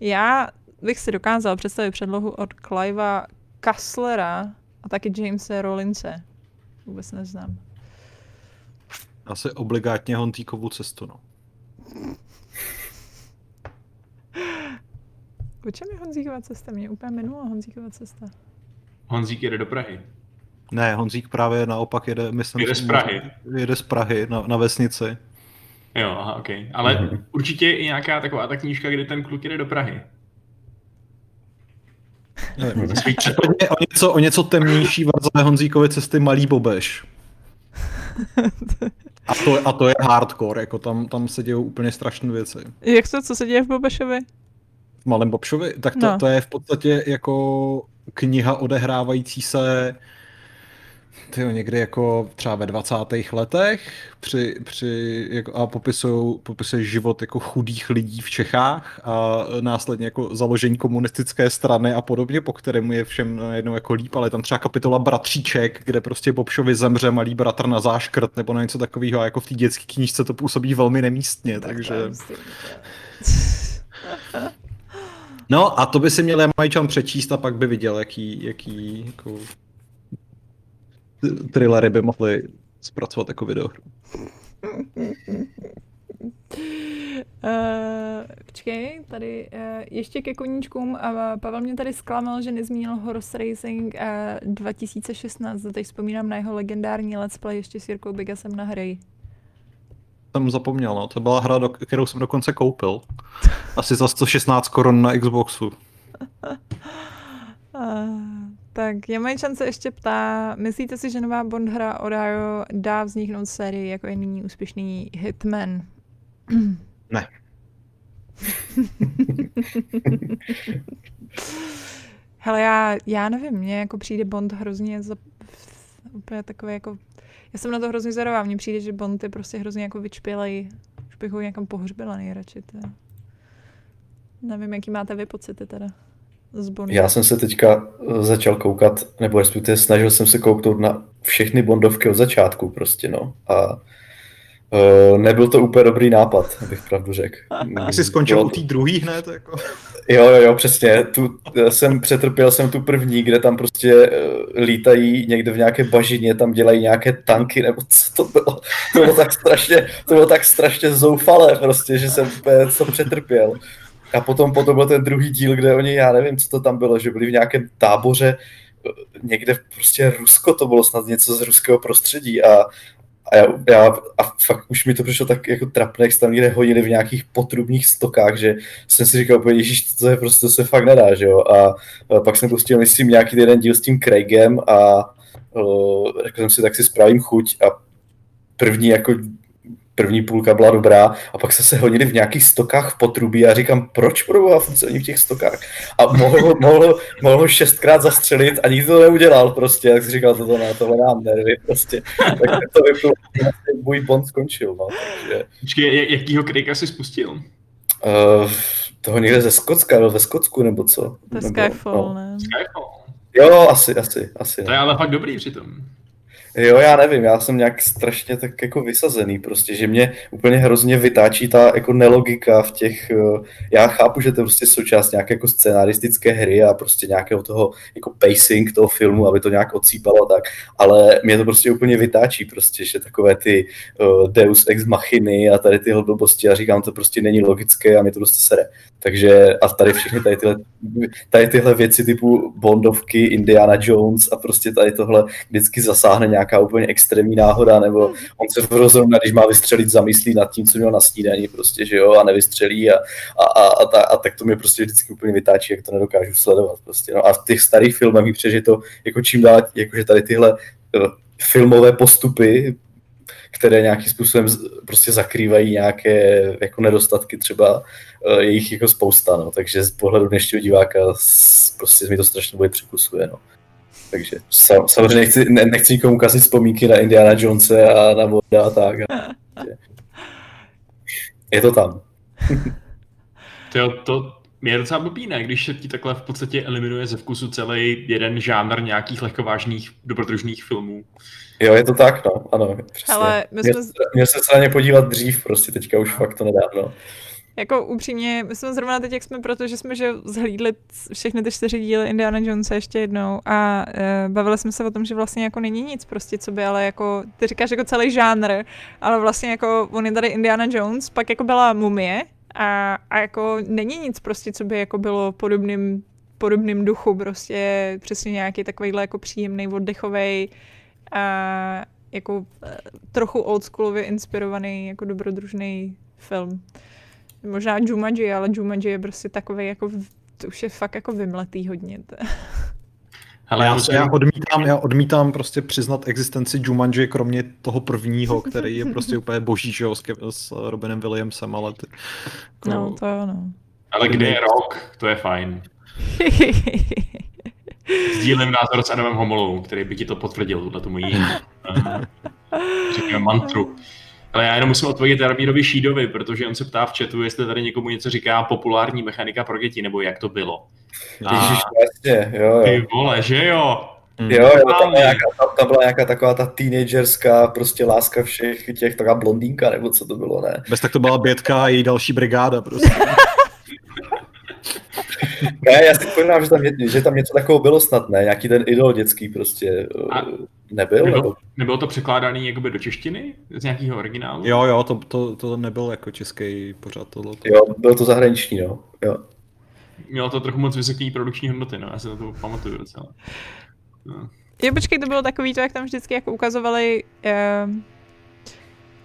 Já bych si dokázal představit předlohu od Clive'a Casslera a taky Jamese Rollinse. Vůbec neznám. Asi obligátně Honzíkovu cestu, no. O čem je Honzíkova cesta? Mě úplně minula Honzíkova cesta. Honzík jede do Prahy. Ne, Honzík právě naopak jede, myslím, jede z Prahy. Jede z Prahy na, na vesnici. Jo, aha, okej. Okay. Ale mm-hmm. určitě je i nějaká taková ta knížka, kde ten kluk jede do Prahy. O něco, o něco temnější verze Honzíkovy cesty Malý Bobeš. A to, a to je hardcore, jako tam, tam se dějou úplně strašné věci. Jak to, co se děje v Bobešovi? V Malém Bobšovi? Tak to, no. To je v podstatě jako kniha odehrávající se tyjo, někdy jako třeba ve dvacátých letech při, při, jako, a popisujou, popisuje život jako chudých lidí v Čechách a následně jako založení komunistické strany a podobně, po kterému je všem najednou jako líp, ale tam třeba kapitola Bratříček, kde prostě Bobšovi zemře malý bratr na záškrt nebo na něco takového a jako v té dětské knížce to působí velmi nemístně, tak takže... No a to by si měl Jamajčan přečíst a pak by viděl, jaký... jaký jako... thrillery by mohly zpracovat jako videohru. Uh, počkej, tady uh, ještě ke koníčkům. A Pavel mě tady zklamal, že nezmínil Horse Racing uh, dva tisíce šestnáct. Teď vzpomínám na jeho legendární let's play ještě s Jirkou Bigasem na hry. Jsem zapomněl, no. To byla hra, do, kterou jsem dokonce koupil. Asi za sto šestnáct korun na Xboxu. uh... Tak Jamajčan se ještě ptá, myslíte si, že nová Bond hra od Ryšo dá vzniknout sérii, jako je nyní úspěšný Hitman? Ne. Hele, já, já nevím, mně jako přijde Bond hrozně za, úplně takový jako... Já jsem na to hrozně zvědavá, mně přijde, že Bond je prostě hrozně jako vyčpělej, už bych ho někam pohřbila nejradši. Teda. Nevím, jaký máte vy pocity teda. Já jsem se teďka začal koukat, nebo respektive snažil jsem se kouknout na všechny Bondovky od začátku prostě, no. A e, nebyl to úplně dobrý nápad, abych pravdu řekl. Tak jsi skončil Bylo... u té druhý hned, jako? Jo, jo, jo, přesně. Tu jsem přetrpěl jsem tu první, kde tam prostě lítají někde v nějaké bažině, tam dělají nějaké tanky, nebo co to bylo. To bylo tak strašně, to bylo tak strašně zoufalé prostě, že jsem to přetrpěl. A potom, potom byl ten druhý díl, kde oni, já nevím, co to tam bylo, že byli v nějakém táboře, někde prostě Rusko, to bylo snad něco z ruského prostředí a, a, já, já, a fakt už mi to přišlo tak jako trapné, jak se tam někde hodili v nějakých potrubních stokách, že jsem si říkal, ježíš, to je prostě se fakt nedá, že jo. A, a pak jsem pustil, myslím, nějaký jeden díl s tím Craigem a uh, řekl jsem si, tak si spravím chuť a první jako... První půlka byla dobrá a pak se se honili v nějakých stokách v potrubí a říkám, proč proboha funcují v těch stokách? A mohl, mohl, mohl ho šestkrát zastřelit a nikdo to neudělal prostě, tak si říkal, toto ne, tohle nám nervy prostě. Tak to vypůl, můj Bond skončil, no. Takže... Počkej, jakýho Craiga jsi spustil? Uh, toho někde ze Skotska, byl ve Skotsku nebo co? To Skyfall, no. ne? Skyfall. Jo, asi, asi, asi. To je ale fakt dobrý přitom. Jo, já nevím, já jsem nějak strašně tak jako vysazený prostě, že mě úplně hrozně vytáčí ta jako nelogika v těch, já chápu, že to je prostě součást nějaké jako scenaristické hry a prostě nějakého toho jako pacing toho filmu, aby to nějak odsýpalo tak, ale mě to prostě úplně vytáčí prostě, že takové ty uh, Deus ex machiny a tady tyhle blbosti, a říkám, to prostě není logické a mě to prostě sere. Takže a tady všechny tady tyhle, tady tyhle věci typu Bondovky, Indiana Jones a prostě tady tohle vždycky zasáhne nějaká úplně extrémní náhoda, nebo on se rozrovná, když má vystřelit, zamyslí nad tím, co měl na snídaní prostě, že jo, a nevystřelí a, a, a, a, a tak to mě prostě vždycky úplně vytáčí, jak to nedokážu sledovat prostě, no a v těch starých filmech mi přijde, že to jako čím dál, jakože tady tyhle filmové postupy, které nějakým způsobem prostě zakrývají nějaké jako nedostatky, třeba jejich jako spousta, no, takže z pohledu dnešního diváka prostě mi to strašně bude překusuje, no. Takže samozřejmě nechci, ne, nechci nikomu kazit vzpomínky na Indiana Jonese a na Boda a tak. Je to tam. To, to je docela blbý, ne? Když se ti takhle v podstatě eliminuje ze vkusu celý jeden žánr nějakých lehkovážných, dobrodružných filmů. Jo, je to tak, no. Ano, přesně. Ale my jsme... Měl, měl se se na ně podívat dřív, prostě teďka už fakt to nedávno. Jako upřímně, my jsme zrovna teď, jak jsme, protože jsme že zhlídli všechny ty čtyři díly Indiana Jonesa ještě jednou a e, bavili jsme se o tom, že vlastně jako není nic prostě, co by, ale jako, ty říkáš jako celý žánr, ale vlastně jako on je tady Indiana Jones, pak jako byla Mumie a, a jako není nic prostě, co by jako bylo podobným, podobným duchu, prostě přesně nějaký takovejhle jako příjemnej, oddechovej a jako trochu oldschoolově inspirovaný jako dobrodružný film. Možná Jumanji, ale Jumanji je prostě takový jako, to už je fakt jako vymletý hodně. Ale já, já, odmítám, já odmítám prostě přiznat existenci Jumanji, kromě toho prvního, který je prostě úplně boží, že jo, s Robinem Williamsem, ale ty... Jako... No, to jo, no. Ale kde je rock, to je fajn. Sdílím názor s Adamem Homolou, který by ti to potvrdil, tuto mojí řekněme mantru. Ale já jenom musím odpovědět Jaromírovi Šídovi, protože on se ptá v chatu, jestli tady někomu něco říká populární mechanika pro děti, nebo jak to bylo. Ježiš, vlastně, jo, jo. Ty vole, že jo? Jo, jo, tam, nějaká, tam, tam byla nějaká taková ta teenagerská prostě láska všech těch, taková blondýnka, nebo co to bylo, ne? Bez tak to byla Bětka a její další brigáda, prostě. Ne, já si povědám, že tam, že tam něco takového bylo snad, ne? Nějaký ten idol dětský prostě a nebyl? Nebylo, nebo... nebylo to překládaný jakoby do češtiny? Z nějakého originálu? Jo, jo, to, to, to nebyl jako český pořád tohle. Jo, bylo to zahraniční, no. Jo. Mělo to trochu moc vysoké produkční hodnoty, no, já se na to pamatuju docela. No. Jo, počkej, to bylo takový to, jak tam vždycky jako ukazovali... Uh...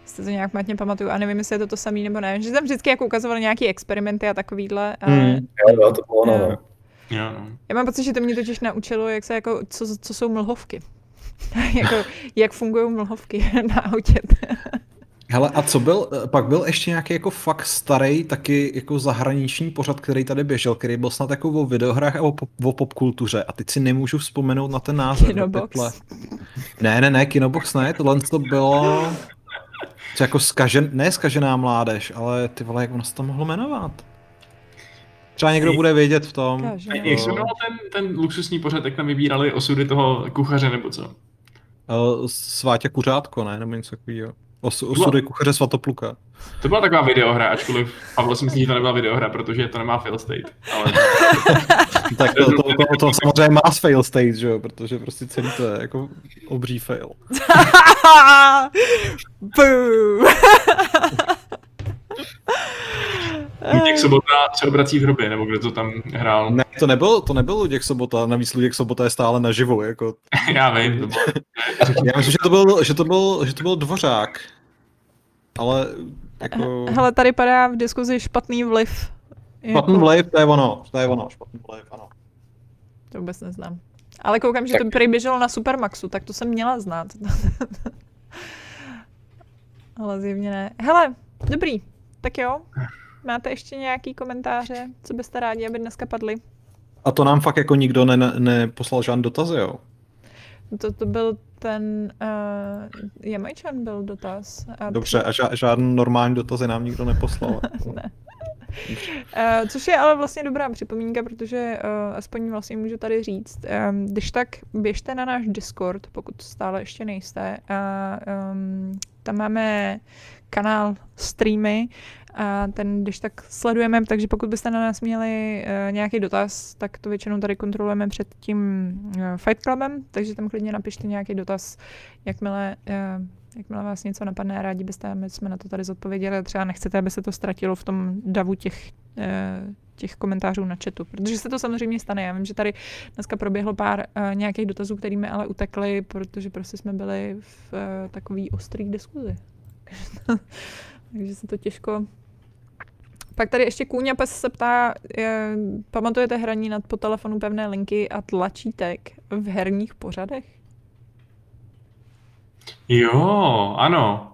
se to nějak matně pamatuju a nevím, jestli je to to samý nebo ne, že tam vždycky jako ukazovali nějaký experimenty a takovýhle. A... Mm, jo, to bylo ono, no. Já mám pocit, že to mě totiž naučilo, jak se jako, co, co jsou mlhovky. Jako, jak fungují mlhovky na autě. Hele, a co byl, pak byl ještě nějaký jako fakt starý, taky jako zahraniční pořad, který tady běžel, který byl snad jako o videohrách a o, pop, o popkultuře a teď si nemůžu vzpomenout na ten název. Kinobox. Ne, ne, ne, Kinobox ne, tohle to bylo... Co jako zkažen, ne zkažená mládež, ale ty vole, jak ono se to mohlo jmenovat? Třeba někdo bude vědět v tom. A jak se jmenoval ten, ten luxusní pořad, jak tam vybírali osudy toho kuchaře nebo co? Sváťa kuřátko, ne? Nebo něco takového. Osu, osudy byla... kuchaře Svatopluka. To byla taková videohra, ačkoliv Pavel si myslí, že to nebyla videohra, protože to nemá fail state. Ale... tak to, to, to, to samozřejmě má fail state, že jo? Protože prostě celý to je jako obří fail. Buu! Luděk Sobota se obrací v hrobě, nebo kdo to tam hrál? Ne, to nebyl, to nebyl Luděk Sobota, navíc Luděk Sobota je stále naživu, jako. Já vím, to bylo. Já myslím, že to byl, že to byl, že to byl Dvořák. Ale, jako... Hele, tady padá v diskuzi špatný vliv. Špatný jako... vliv, to je ono, to je ono, špatný vliv, ano. To vůbec neznám. Ale koukám, že tak. To prý běželo na Supermaxu, tak to jsem měla znát. Ale zjevně ne. Hele, dobrý. Tak jo, máte ještě nějaký komentáře, co byste rádi, aby dneska padly? A to nám fakt jako nikdo neposlal ne, ne žádný dotazy, jo? To, to byl ten... Uh, Jamajčan byl dotaz. A dobře, při... a ža- žádný normální dotazy nám nikdo neposlal. Ne. Což je ale vlastně dobrá připomínka, protože uh, aspoň vlastně můžu tady říct, um, když tak běžte na náš Discord, pokud stále ještě nejste, a um, tam máme kanál streamy a ten když tak sledujeme, takže pokud byste na nás měli uh, nějaký dotaz, tak to většinou tady kontrolujeme před tím uh, Fight Clubem, takže tam klidně napište nějaký dotaz, jakmile uh, Jakmile vás něco napadne, rádi byste, my jsme na to tady zodpověděli, třeba nechcete, aby se to ztratilo v tom davu těch, těch komentářů na chatu, protože se to samozřejmě stane. Já vím, že tady dneska proběhlo pár nějakých dotazů, kterými ale utekly, protože prostě jsme byli v takový ostrý diskuzi. Takže se to těžko... Pak tady ještě Kůňa Pes se ptá, je, pamatujete hraní nad po telefonu pevné linky a tlačítek v herních pořadech? Jo, ano.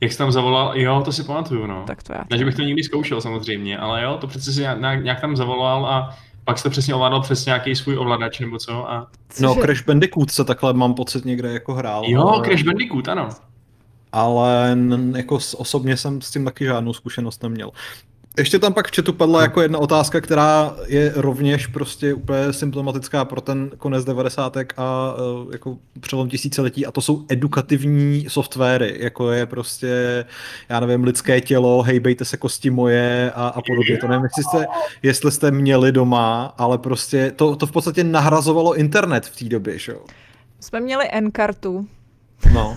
Jak jsi tam zavolal, jo, to si pamatuju, no. Tak to já. Takže bych to nikdy zkoušel samozřejmě, ale jo, to přece si nějak, nějak tam zavolal a pak jsi to přesně ovládal přes nějaký svůj ovladač nebo co a... Cože? No, Crash Bandicoot se takhle mám pocit někde jako hrál. Jo, ale... Crash Bandicoot, ano. Ale jako osobně jsem s tím taky žádnou zkušenost neměl. Ještě tam pak v chatu padla jako jedna otázka, která je rovněž prostě úplně symptomatická pro ten konec devadesátek a jako přelom tisíciletí, a to jsou edukativní softwary, jako je prostě, já nevím, Lidské tělo, hejbejte se kosti moje a, a podobně. To nevím, jestli jste, jestli jste měli doma, ale prostě to, to v podstatě nahrazovalo internet v té době, že jo? Jsme měli N-kartu. No.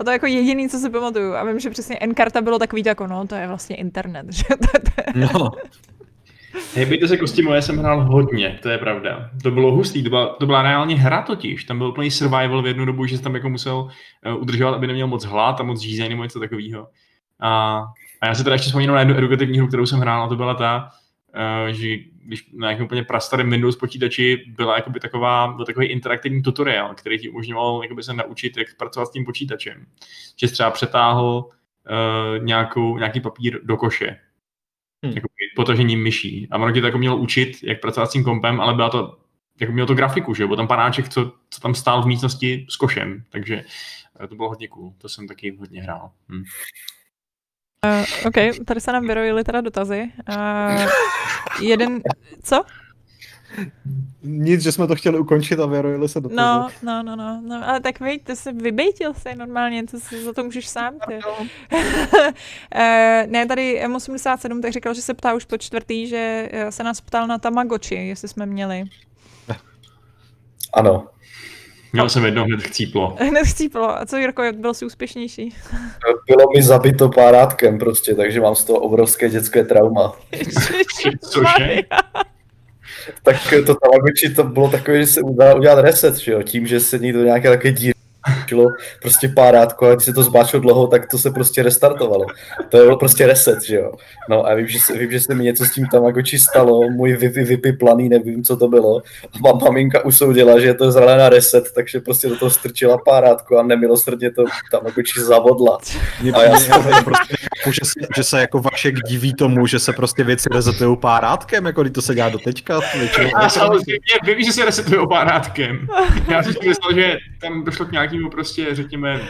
A to je jako jediný, co si pamatuju. A vím, že přesně N-karta bylo takový jako, no, to je vlastně internet, že? No. Hej, bejte se kosti moje, jsem hrál hodně, to je pravda. To bylo hustý, to byla, to byla reálně hra totiž. Tam byl úplný survival v jednu dobu, že jsem tam jako musel udržovat, aby neměl moc hlad a moc žízeň nebo něco takového. A, a já se teda ještě vzpomínám na jednu edukativní hru, kterou jsem hrál, a to byla ta, že když na nějakém úplně prastarém Windows počítači byla jakoby taková, takový interaktivní tutoriál, který ti umožňoval jakoby se naučit, jak pracovat s tím počítačem. Že třeba přetáhl uh, nějakou, nějaký papír do koše, hmm. jakoby potažením myší. A ono ti to jako mělo učit, jak pracovat s tím kompem, ale byla to, jako mělo to grafiku, že? Byl tam panáček, co, co tam stál v místnosti s košem. Takže uh, to bylo hodně cool, to jsem taky hodně hrál. Hmm. Uh, OK, tady se nám vyrojily teda dotazy. Uh, jeden, co? Nic, že jsme to chtěli ukončit a vyrojily se dotazy. No, no, no, no, no, ale tak víš, ty jsi vybejtil se normálně, to si za to můžeš sám, ty. uh, ne, tady M osmdesát sedm, tak říkal, že se ptá už po čtvrtý, že se nás ptal na Tamagotchi, jestli jsme měli. Ano. Měl jsem jedno, hned chcíplo. Hned chcíplo. A co, Jirko, byl jsi úspěšnější? Bylo mi zabito párátkem prostě, takže mám z toho obrovské dětské trauma. Cože? Tak to Tamagotchi to bylo takové, že se udá udělat reset, že jo? Tím, že se někdo nějaké takové díry učilo prostě párátko, a když se to zbáčilo dlouho, tak to se prostě restartovalo. To bylo prostě reset, že jo? No a vím, že se, vím, že se mi něco s tím Tamagotchi stalo, můj vypy, vypiplaný, nevím, co to bylo. A má maminka usoudila, že je to zralé na reset, takže prostě do toho strčila párátko a nemilosrdně to Tamagotchi zavodla. A já jsem prostě, že se, že se jako Vašek diví tomu, že se prostě věci resetujou párátkem, jako když to se dělá do teďka. Já samozřejmě vím, že se resetujou párátkem. Já si myslel, že tam došlo k nějaký prostě, řekněme,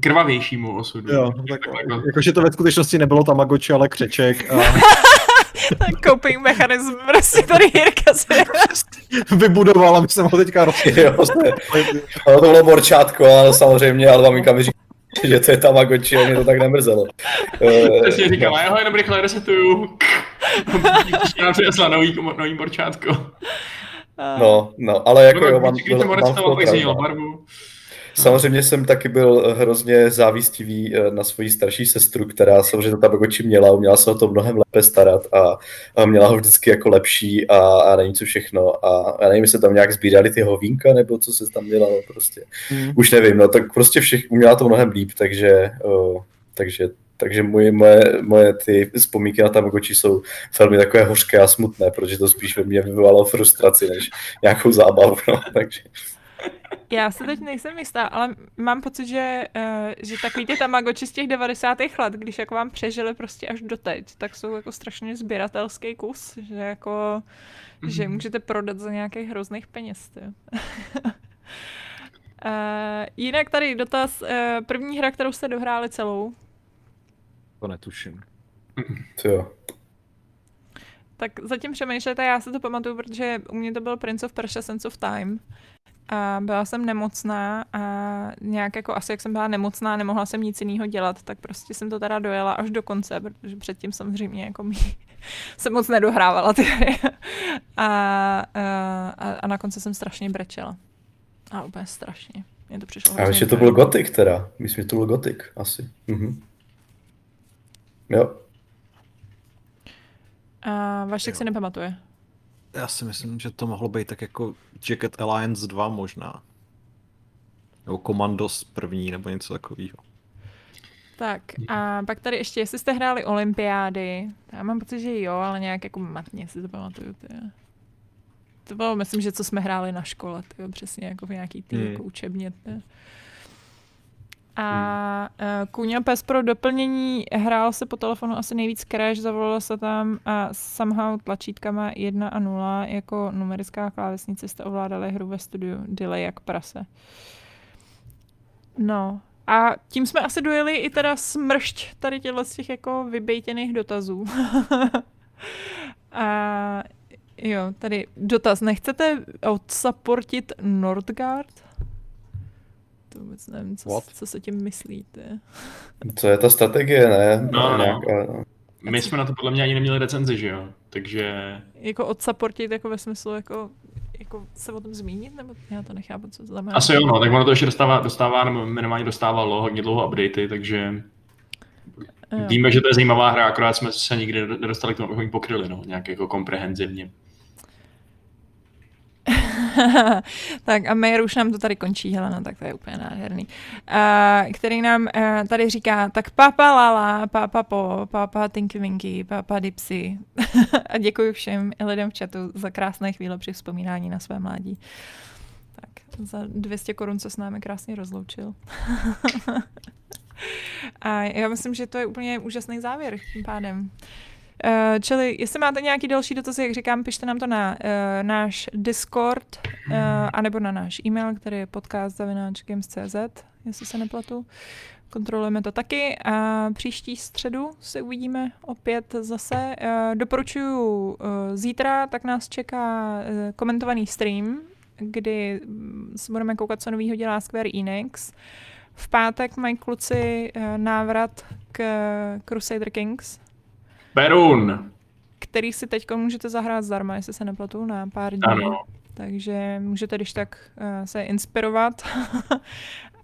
krvavějšímu osudu. Jo, tak, jako... Jakože to ve skutečnosti nebylo Tamagotchi, ale křeček. A... Coping mechanism, prostě tady Jirka se vybudoval, aby jsem ho teďka rozhodl. To bylo borčátko, ale samozřejmě, ale maminka mi říká, že to je Tamagotchi a mě to tak nemrzelo. Přesně říkala, no. Já ho jenom rychle resetuju. Já přinesla nový, nový borčátko. No, no, ale jako jo, mám... Když jsem ho resetoval, tak změnil barvu. Samozřejmě jsem taky byl hrozně závistivý na svoji starší sestru, která samozřejmě to Tamagotchi měla, uměla se o to mnohem lépe starat a, a měla ho vždycky jako lepší a, a nevím co všechno. A, a nevím, jestli tam nějak sbírali ty hovínka nebo co se tam dělalo prostě. Hmm. Už nevím, no tak prostě všech, uměla to mnohem líp, takže, o, takže, takže moje, moje, moje ty vzpomínky na Tamagotchi jsou velmi takové hořké a smutné, protože to spíš ve mně vyvolalo frustraci než nějakou zábavu, no, takže... Já se teď nejsem jistá, ale mám pocit, že, uh, že takový ty Tamagotchi z těch devadesátých let, když jako vám přežili prostě až doteď, tak jsou jako strašně sběratelský kus, že jako, mm-hmm. že můžete prodat za nějakých hrozných peněz. uh, jinak tady dotaz, uh, první hra, kterou jste dohráli celou? To netuším. Jo. Tak zatím přemýšlejte, já si to pamatuju, protože u mě to byl Prince of Persia Sense of Time. A byla jsem nemocná a nějak jako asi jak jsem byla nemocná, nemohla jsem nic jiného dělat, tak prostě jsem to teda dojela až do konce, protože předtím samozřejmě jako mi se moc nedohrávala ty hry. A, a, a na konci jsem strašně brečela. A úplně strašně. Mě to přišlo hodně. A ještě to byl gotik teda. Myslím, že to byl gotik asi. Mhm. Jo. A Vašek se nepamatuje. Já si myslím, že to mohlo být tak jako Jacket Alliance dva možná. Nebo Commandos první, nebo něco takového. Tak a pak tady ještě, jestli jste hráli Olympiády. Já mám pocit, že jo, ale nějak jako matně si to pamatuju. Tě. To bylo, myslím, že co jsme hráli na škole, tě, přesně jako v nějaký tý hmm. jako učebně. Tě. A uh, Kůňa Pes pro doplnění, hrál se po telefonu asi nejvíc Crash, zavolalo se tam a somehow tlačítkama jedna a nula jako numerická klávesnice jste ovládali hru ve studiu, delay jak prase. No a tím jsme asi dojeli i teda smršť tady těchto z těch jako vybejtěných dotazů. A jo, tady dotaz, nechcete odsaportit Nordgard? To vůbec nevím, co, co se tím myslíte. To je ta strategie, ne? No, no. Nějak, no. My jsme na to podle mě ani neměli recenzi, že jo? Takže... Jako odsaportit, jako ve smyslu, jako, jako se o tom zmínit? Nebo já to nechápu, co to znamená. Asi jo, no, tak ono to ještě dostává, dostává nebo minimálně dostávalo hodně dlouho updaty, takže... Jo. Víme, že to je zajímavá hra, akorát jsme se nikdy nedostali k tomu, abychom ji pokryli, no, nějak jako komprehenzivně. Tak a Mayer už nám to tady končí, Helena, tak to je úplně nádherný. Uh, který nám uh, tady říká, tak papa lala, papa po, papa tinky winky, papa dipsy. A děkuji všem i lidem v chatu za krásné chvíle při vzpomínání na své mládí. Tak za dvě stě korun, co s námi krásně rozloučil. A já myslím, že to je úplně úžasný závěr tím pádem. Uh, čili, jestli máte nějaký další dotazy, jak říkám, pište nám to na uh, náš Discord, uh, anebo na náš e-mail, který je podcast zavináč games tečka cz, jestli se nepletu. Kontrolujeme to taky a příští středu se uvidíme opět zase. Uh, doporučuju uh, zítra, tak nás čeká uh, komentovaný stream, kdy se budeme koukat, co novýho dělá Square Enix. V pátek mají kluci uh, návrat k uh, Crusader Kings. Perun. Který si teď můžete zahrát zdarma, jestli se nepletu, na pár dní. Ano. Takže můžete když tak uh, se inspirovat.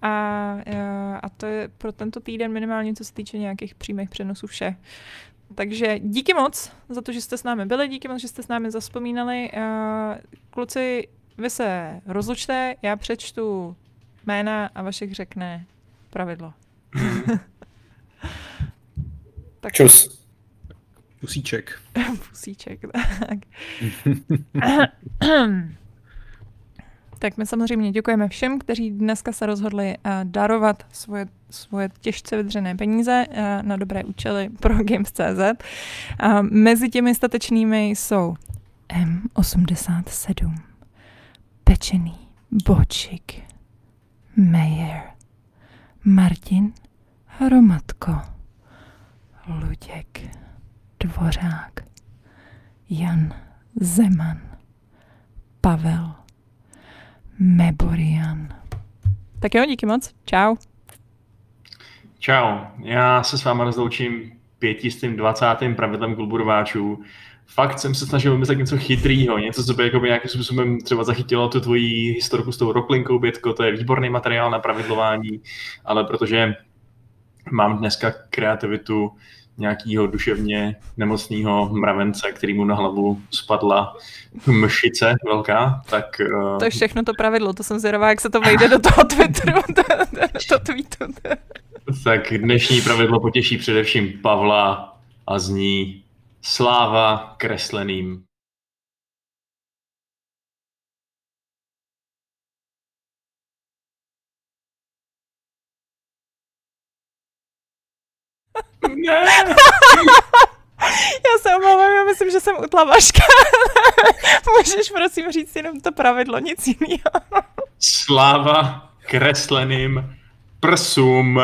a, uh, a to je pro tento týden minimálně, co se týče nějakých přímých přenosů vše. Takže díky moc za to, že jste s námi byli, díky moc, že jste s námi zavzpomínali. Uh, kluci, vy se rozlučte, já přečtu jména a Vašek řekne pravidlo. Tak. Čus. Pusíček. Pusíček, tak. Tak my samozřejmě děkujeme všem, kteří dneska se rozhodli darovat svoje, svoje těžce vydřené peníze na dobré účely pro Games tečka cz. A mezi těmi statečnými jsou M osmdesát sedm, Pečený, Bočik, Mayer, Martin, Hromadko, Luděk, Dvořák, Jan Zeman, Pavel, Meborian. Tak jo, díky moc. Čau. Čau. Já se s váma rozloučím pět set dvacátým pravidlem klubu rváčů. Fakt jsem se snažil vymyslet něco chytrýho, něco, co by jako by nějakým způsobem třeba zachytilo tu tvoji historiku s tou roklinkou, Bětko, to je výborný materiál na pravidlování, ale protože mám dneska kreativitu nějakého duševně nemocného mravence, který mu na hlavu spadla mšice velká, tak... Uh... To je všechno to pravidlo, to jsem zvědavá, jak se to vejde do toho Twitteru, do, do tweetu. Tak dnešní pravidlo potěší především Pavla a zní sláva kresleným. Ne. Já se omlouvám, já myslím, že jsem utla Vaška. Můžeš prosím říct jenom to pravidlo, nic jiného. Sláva kresleným prsům.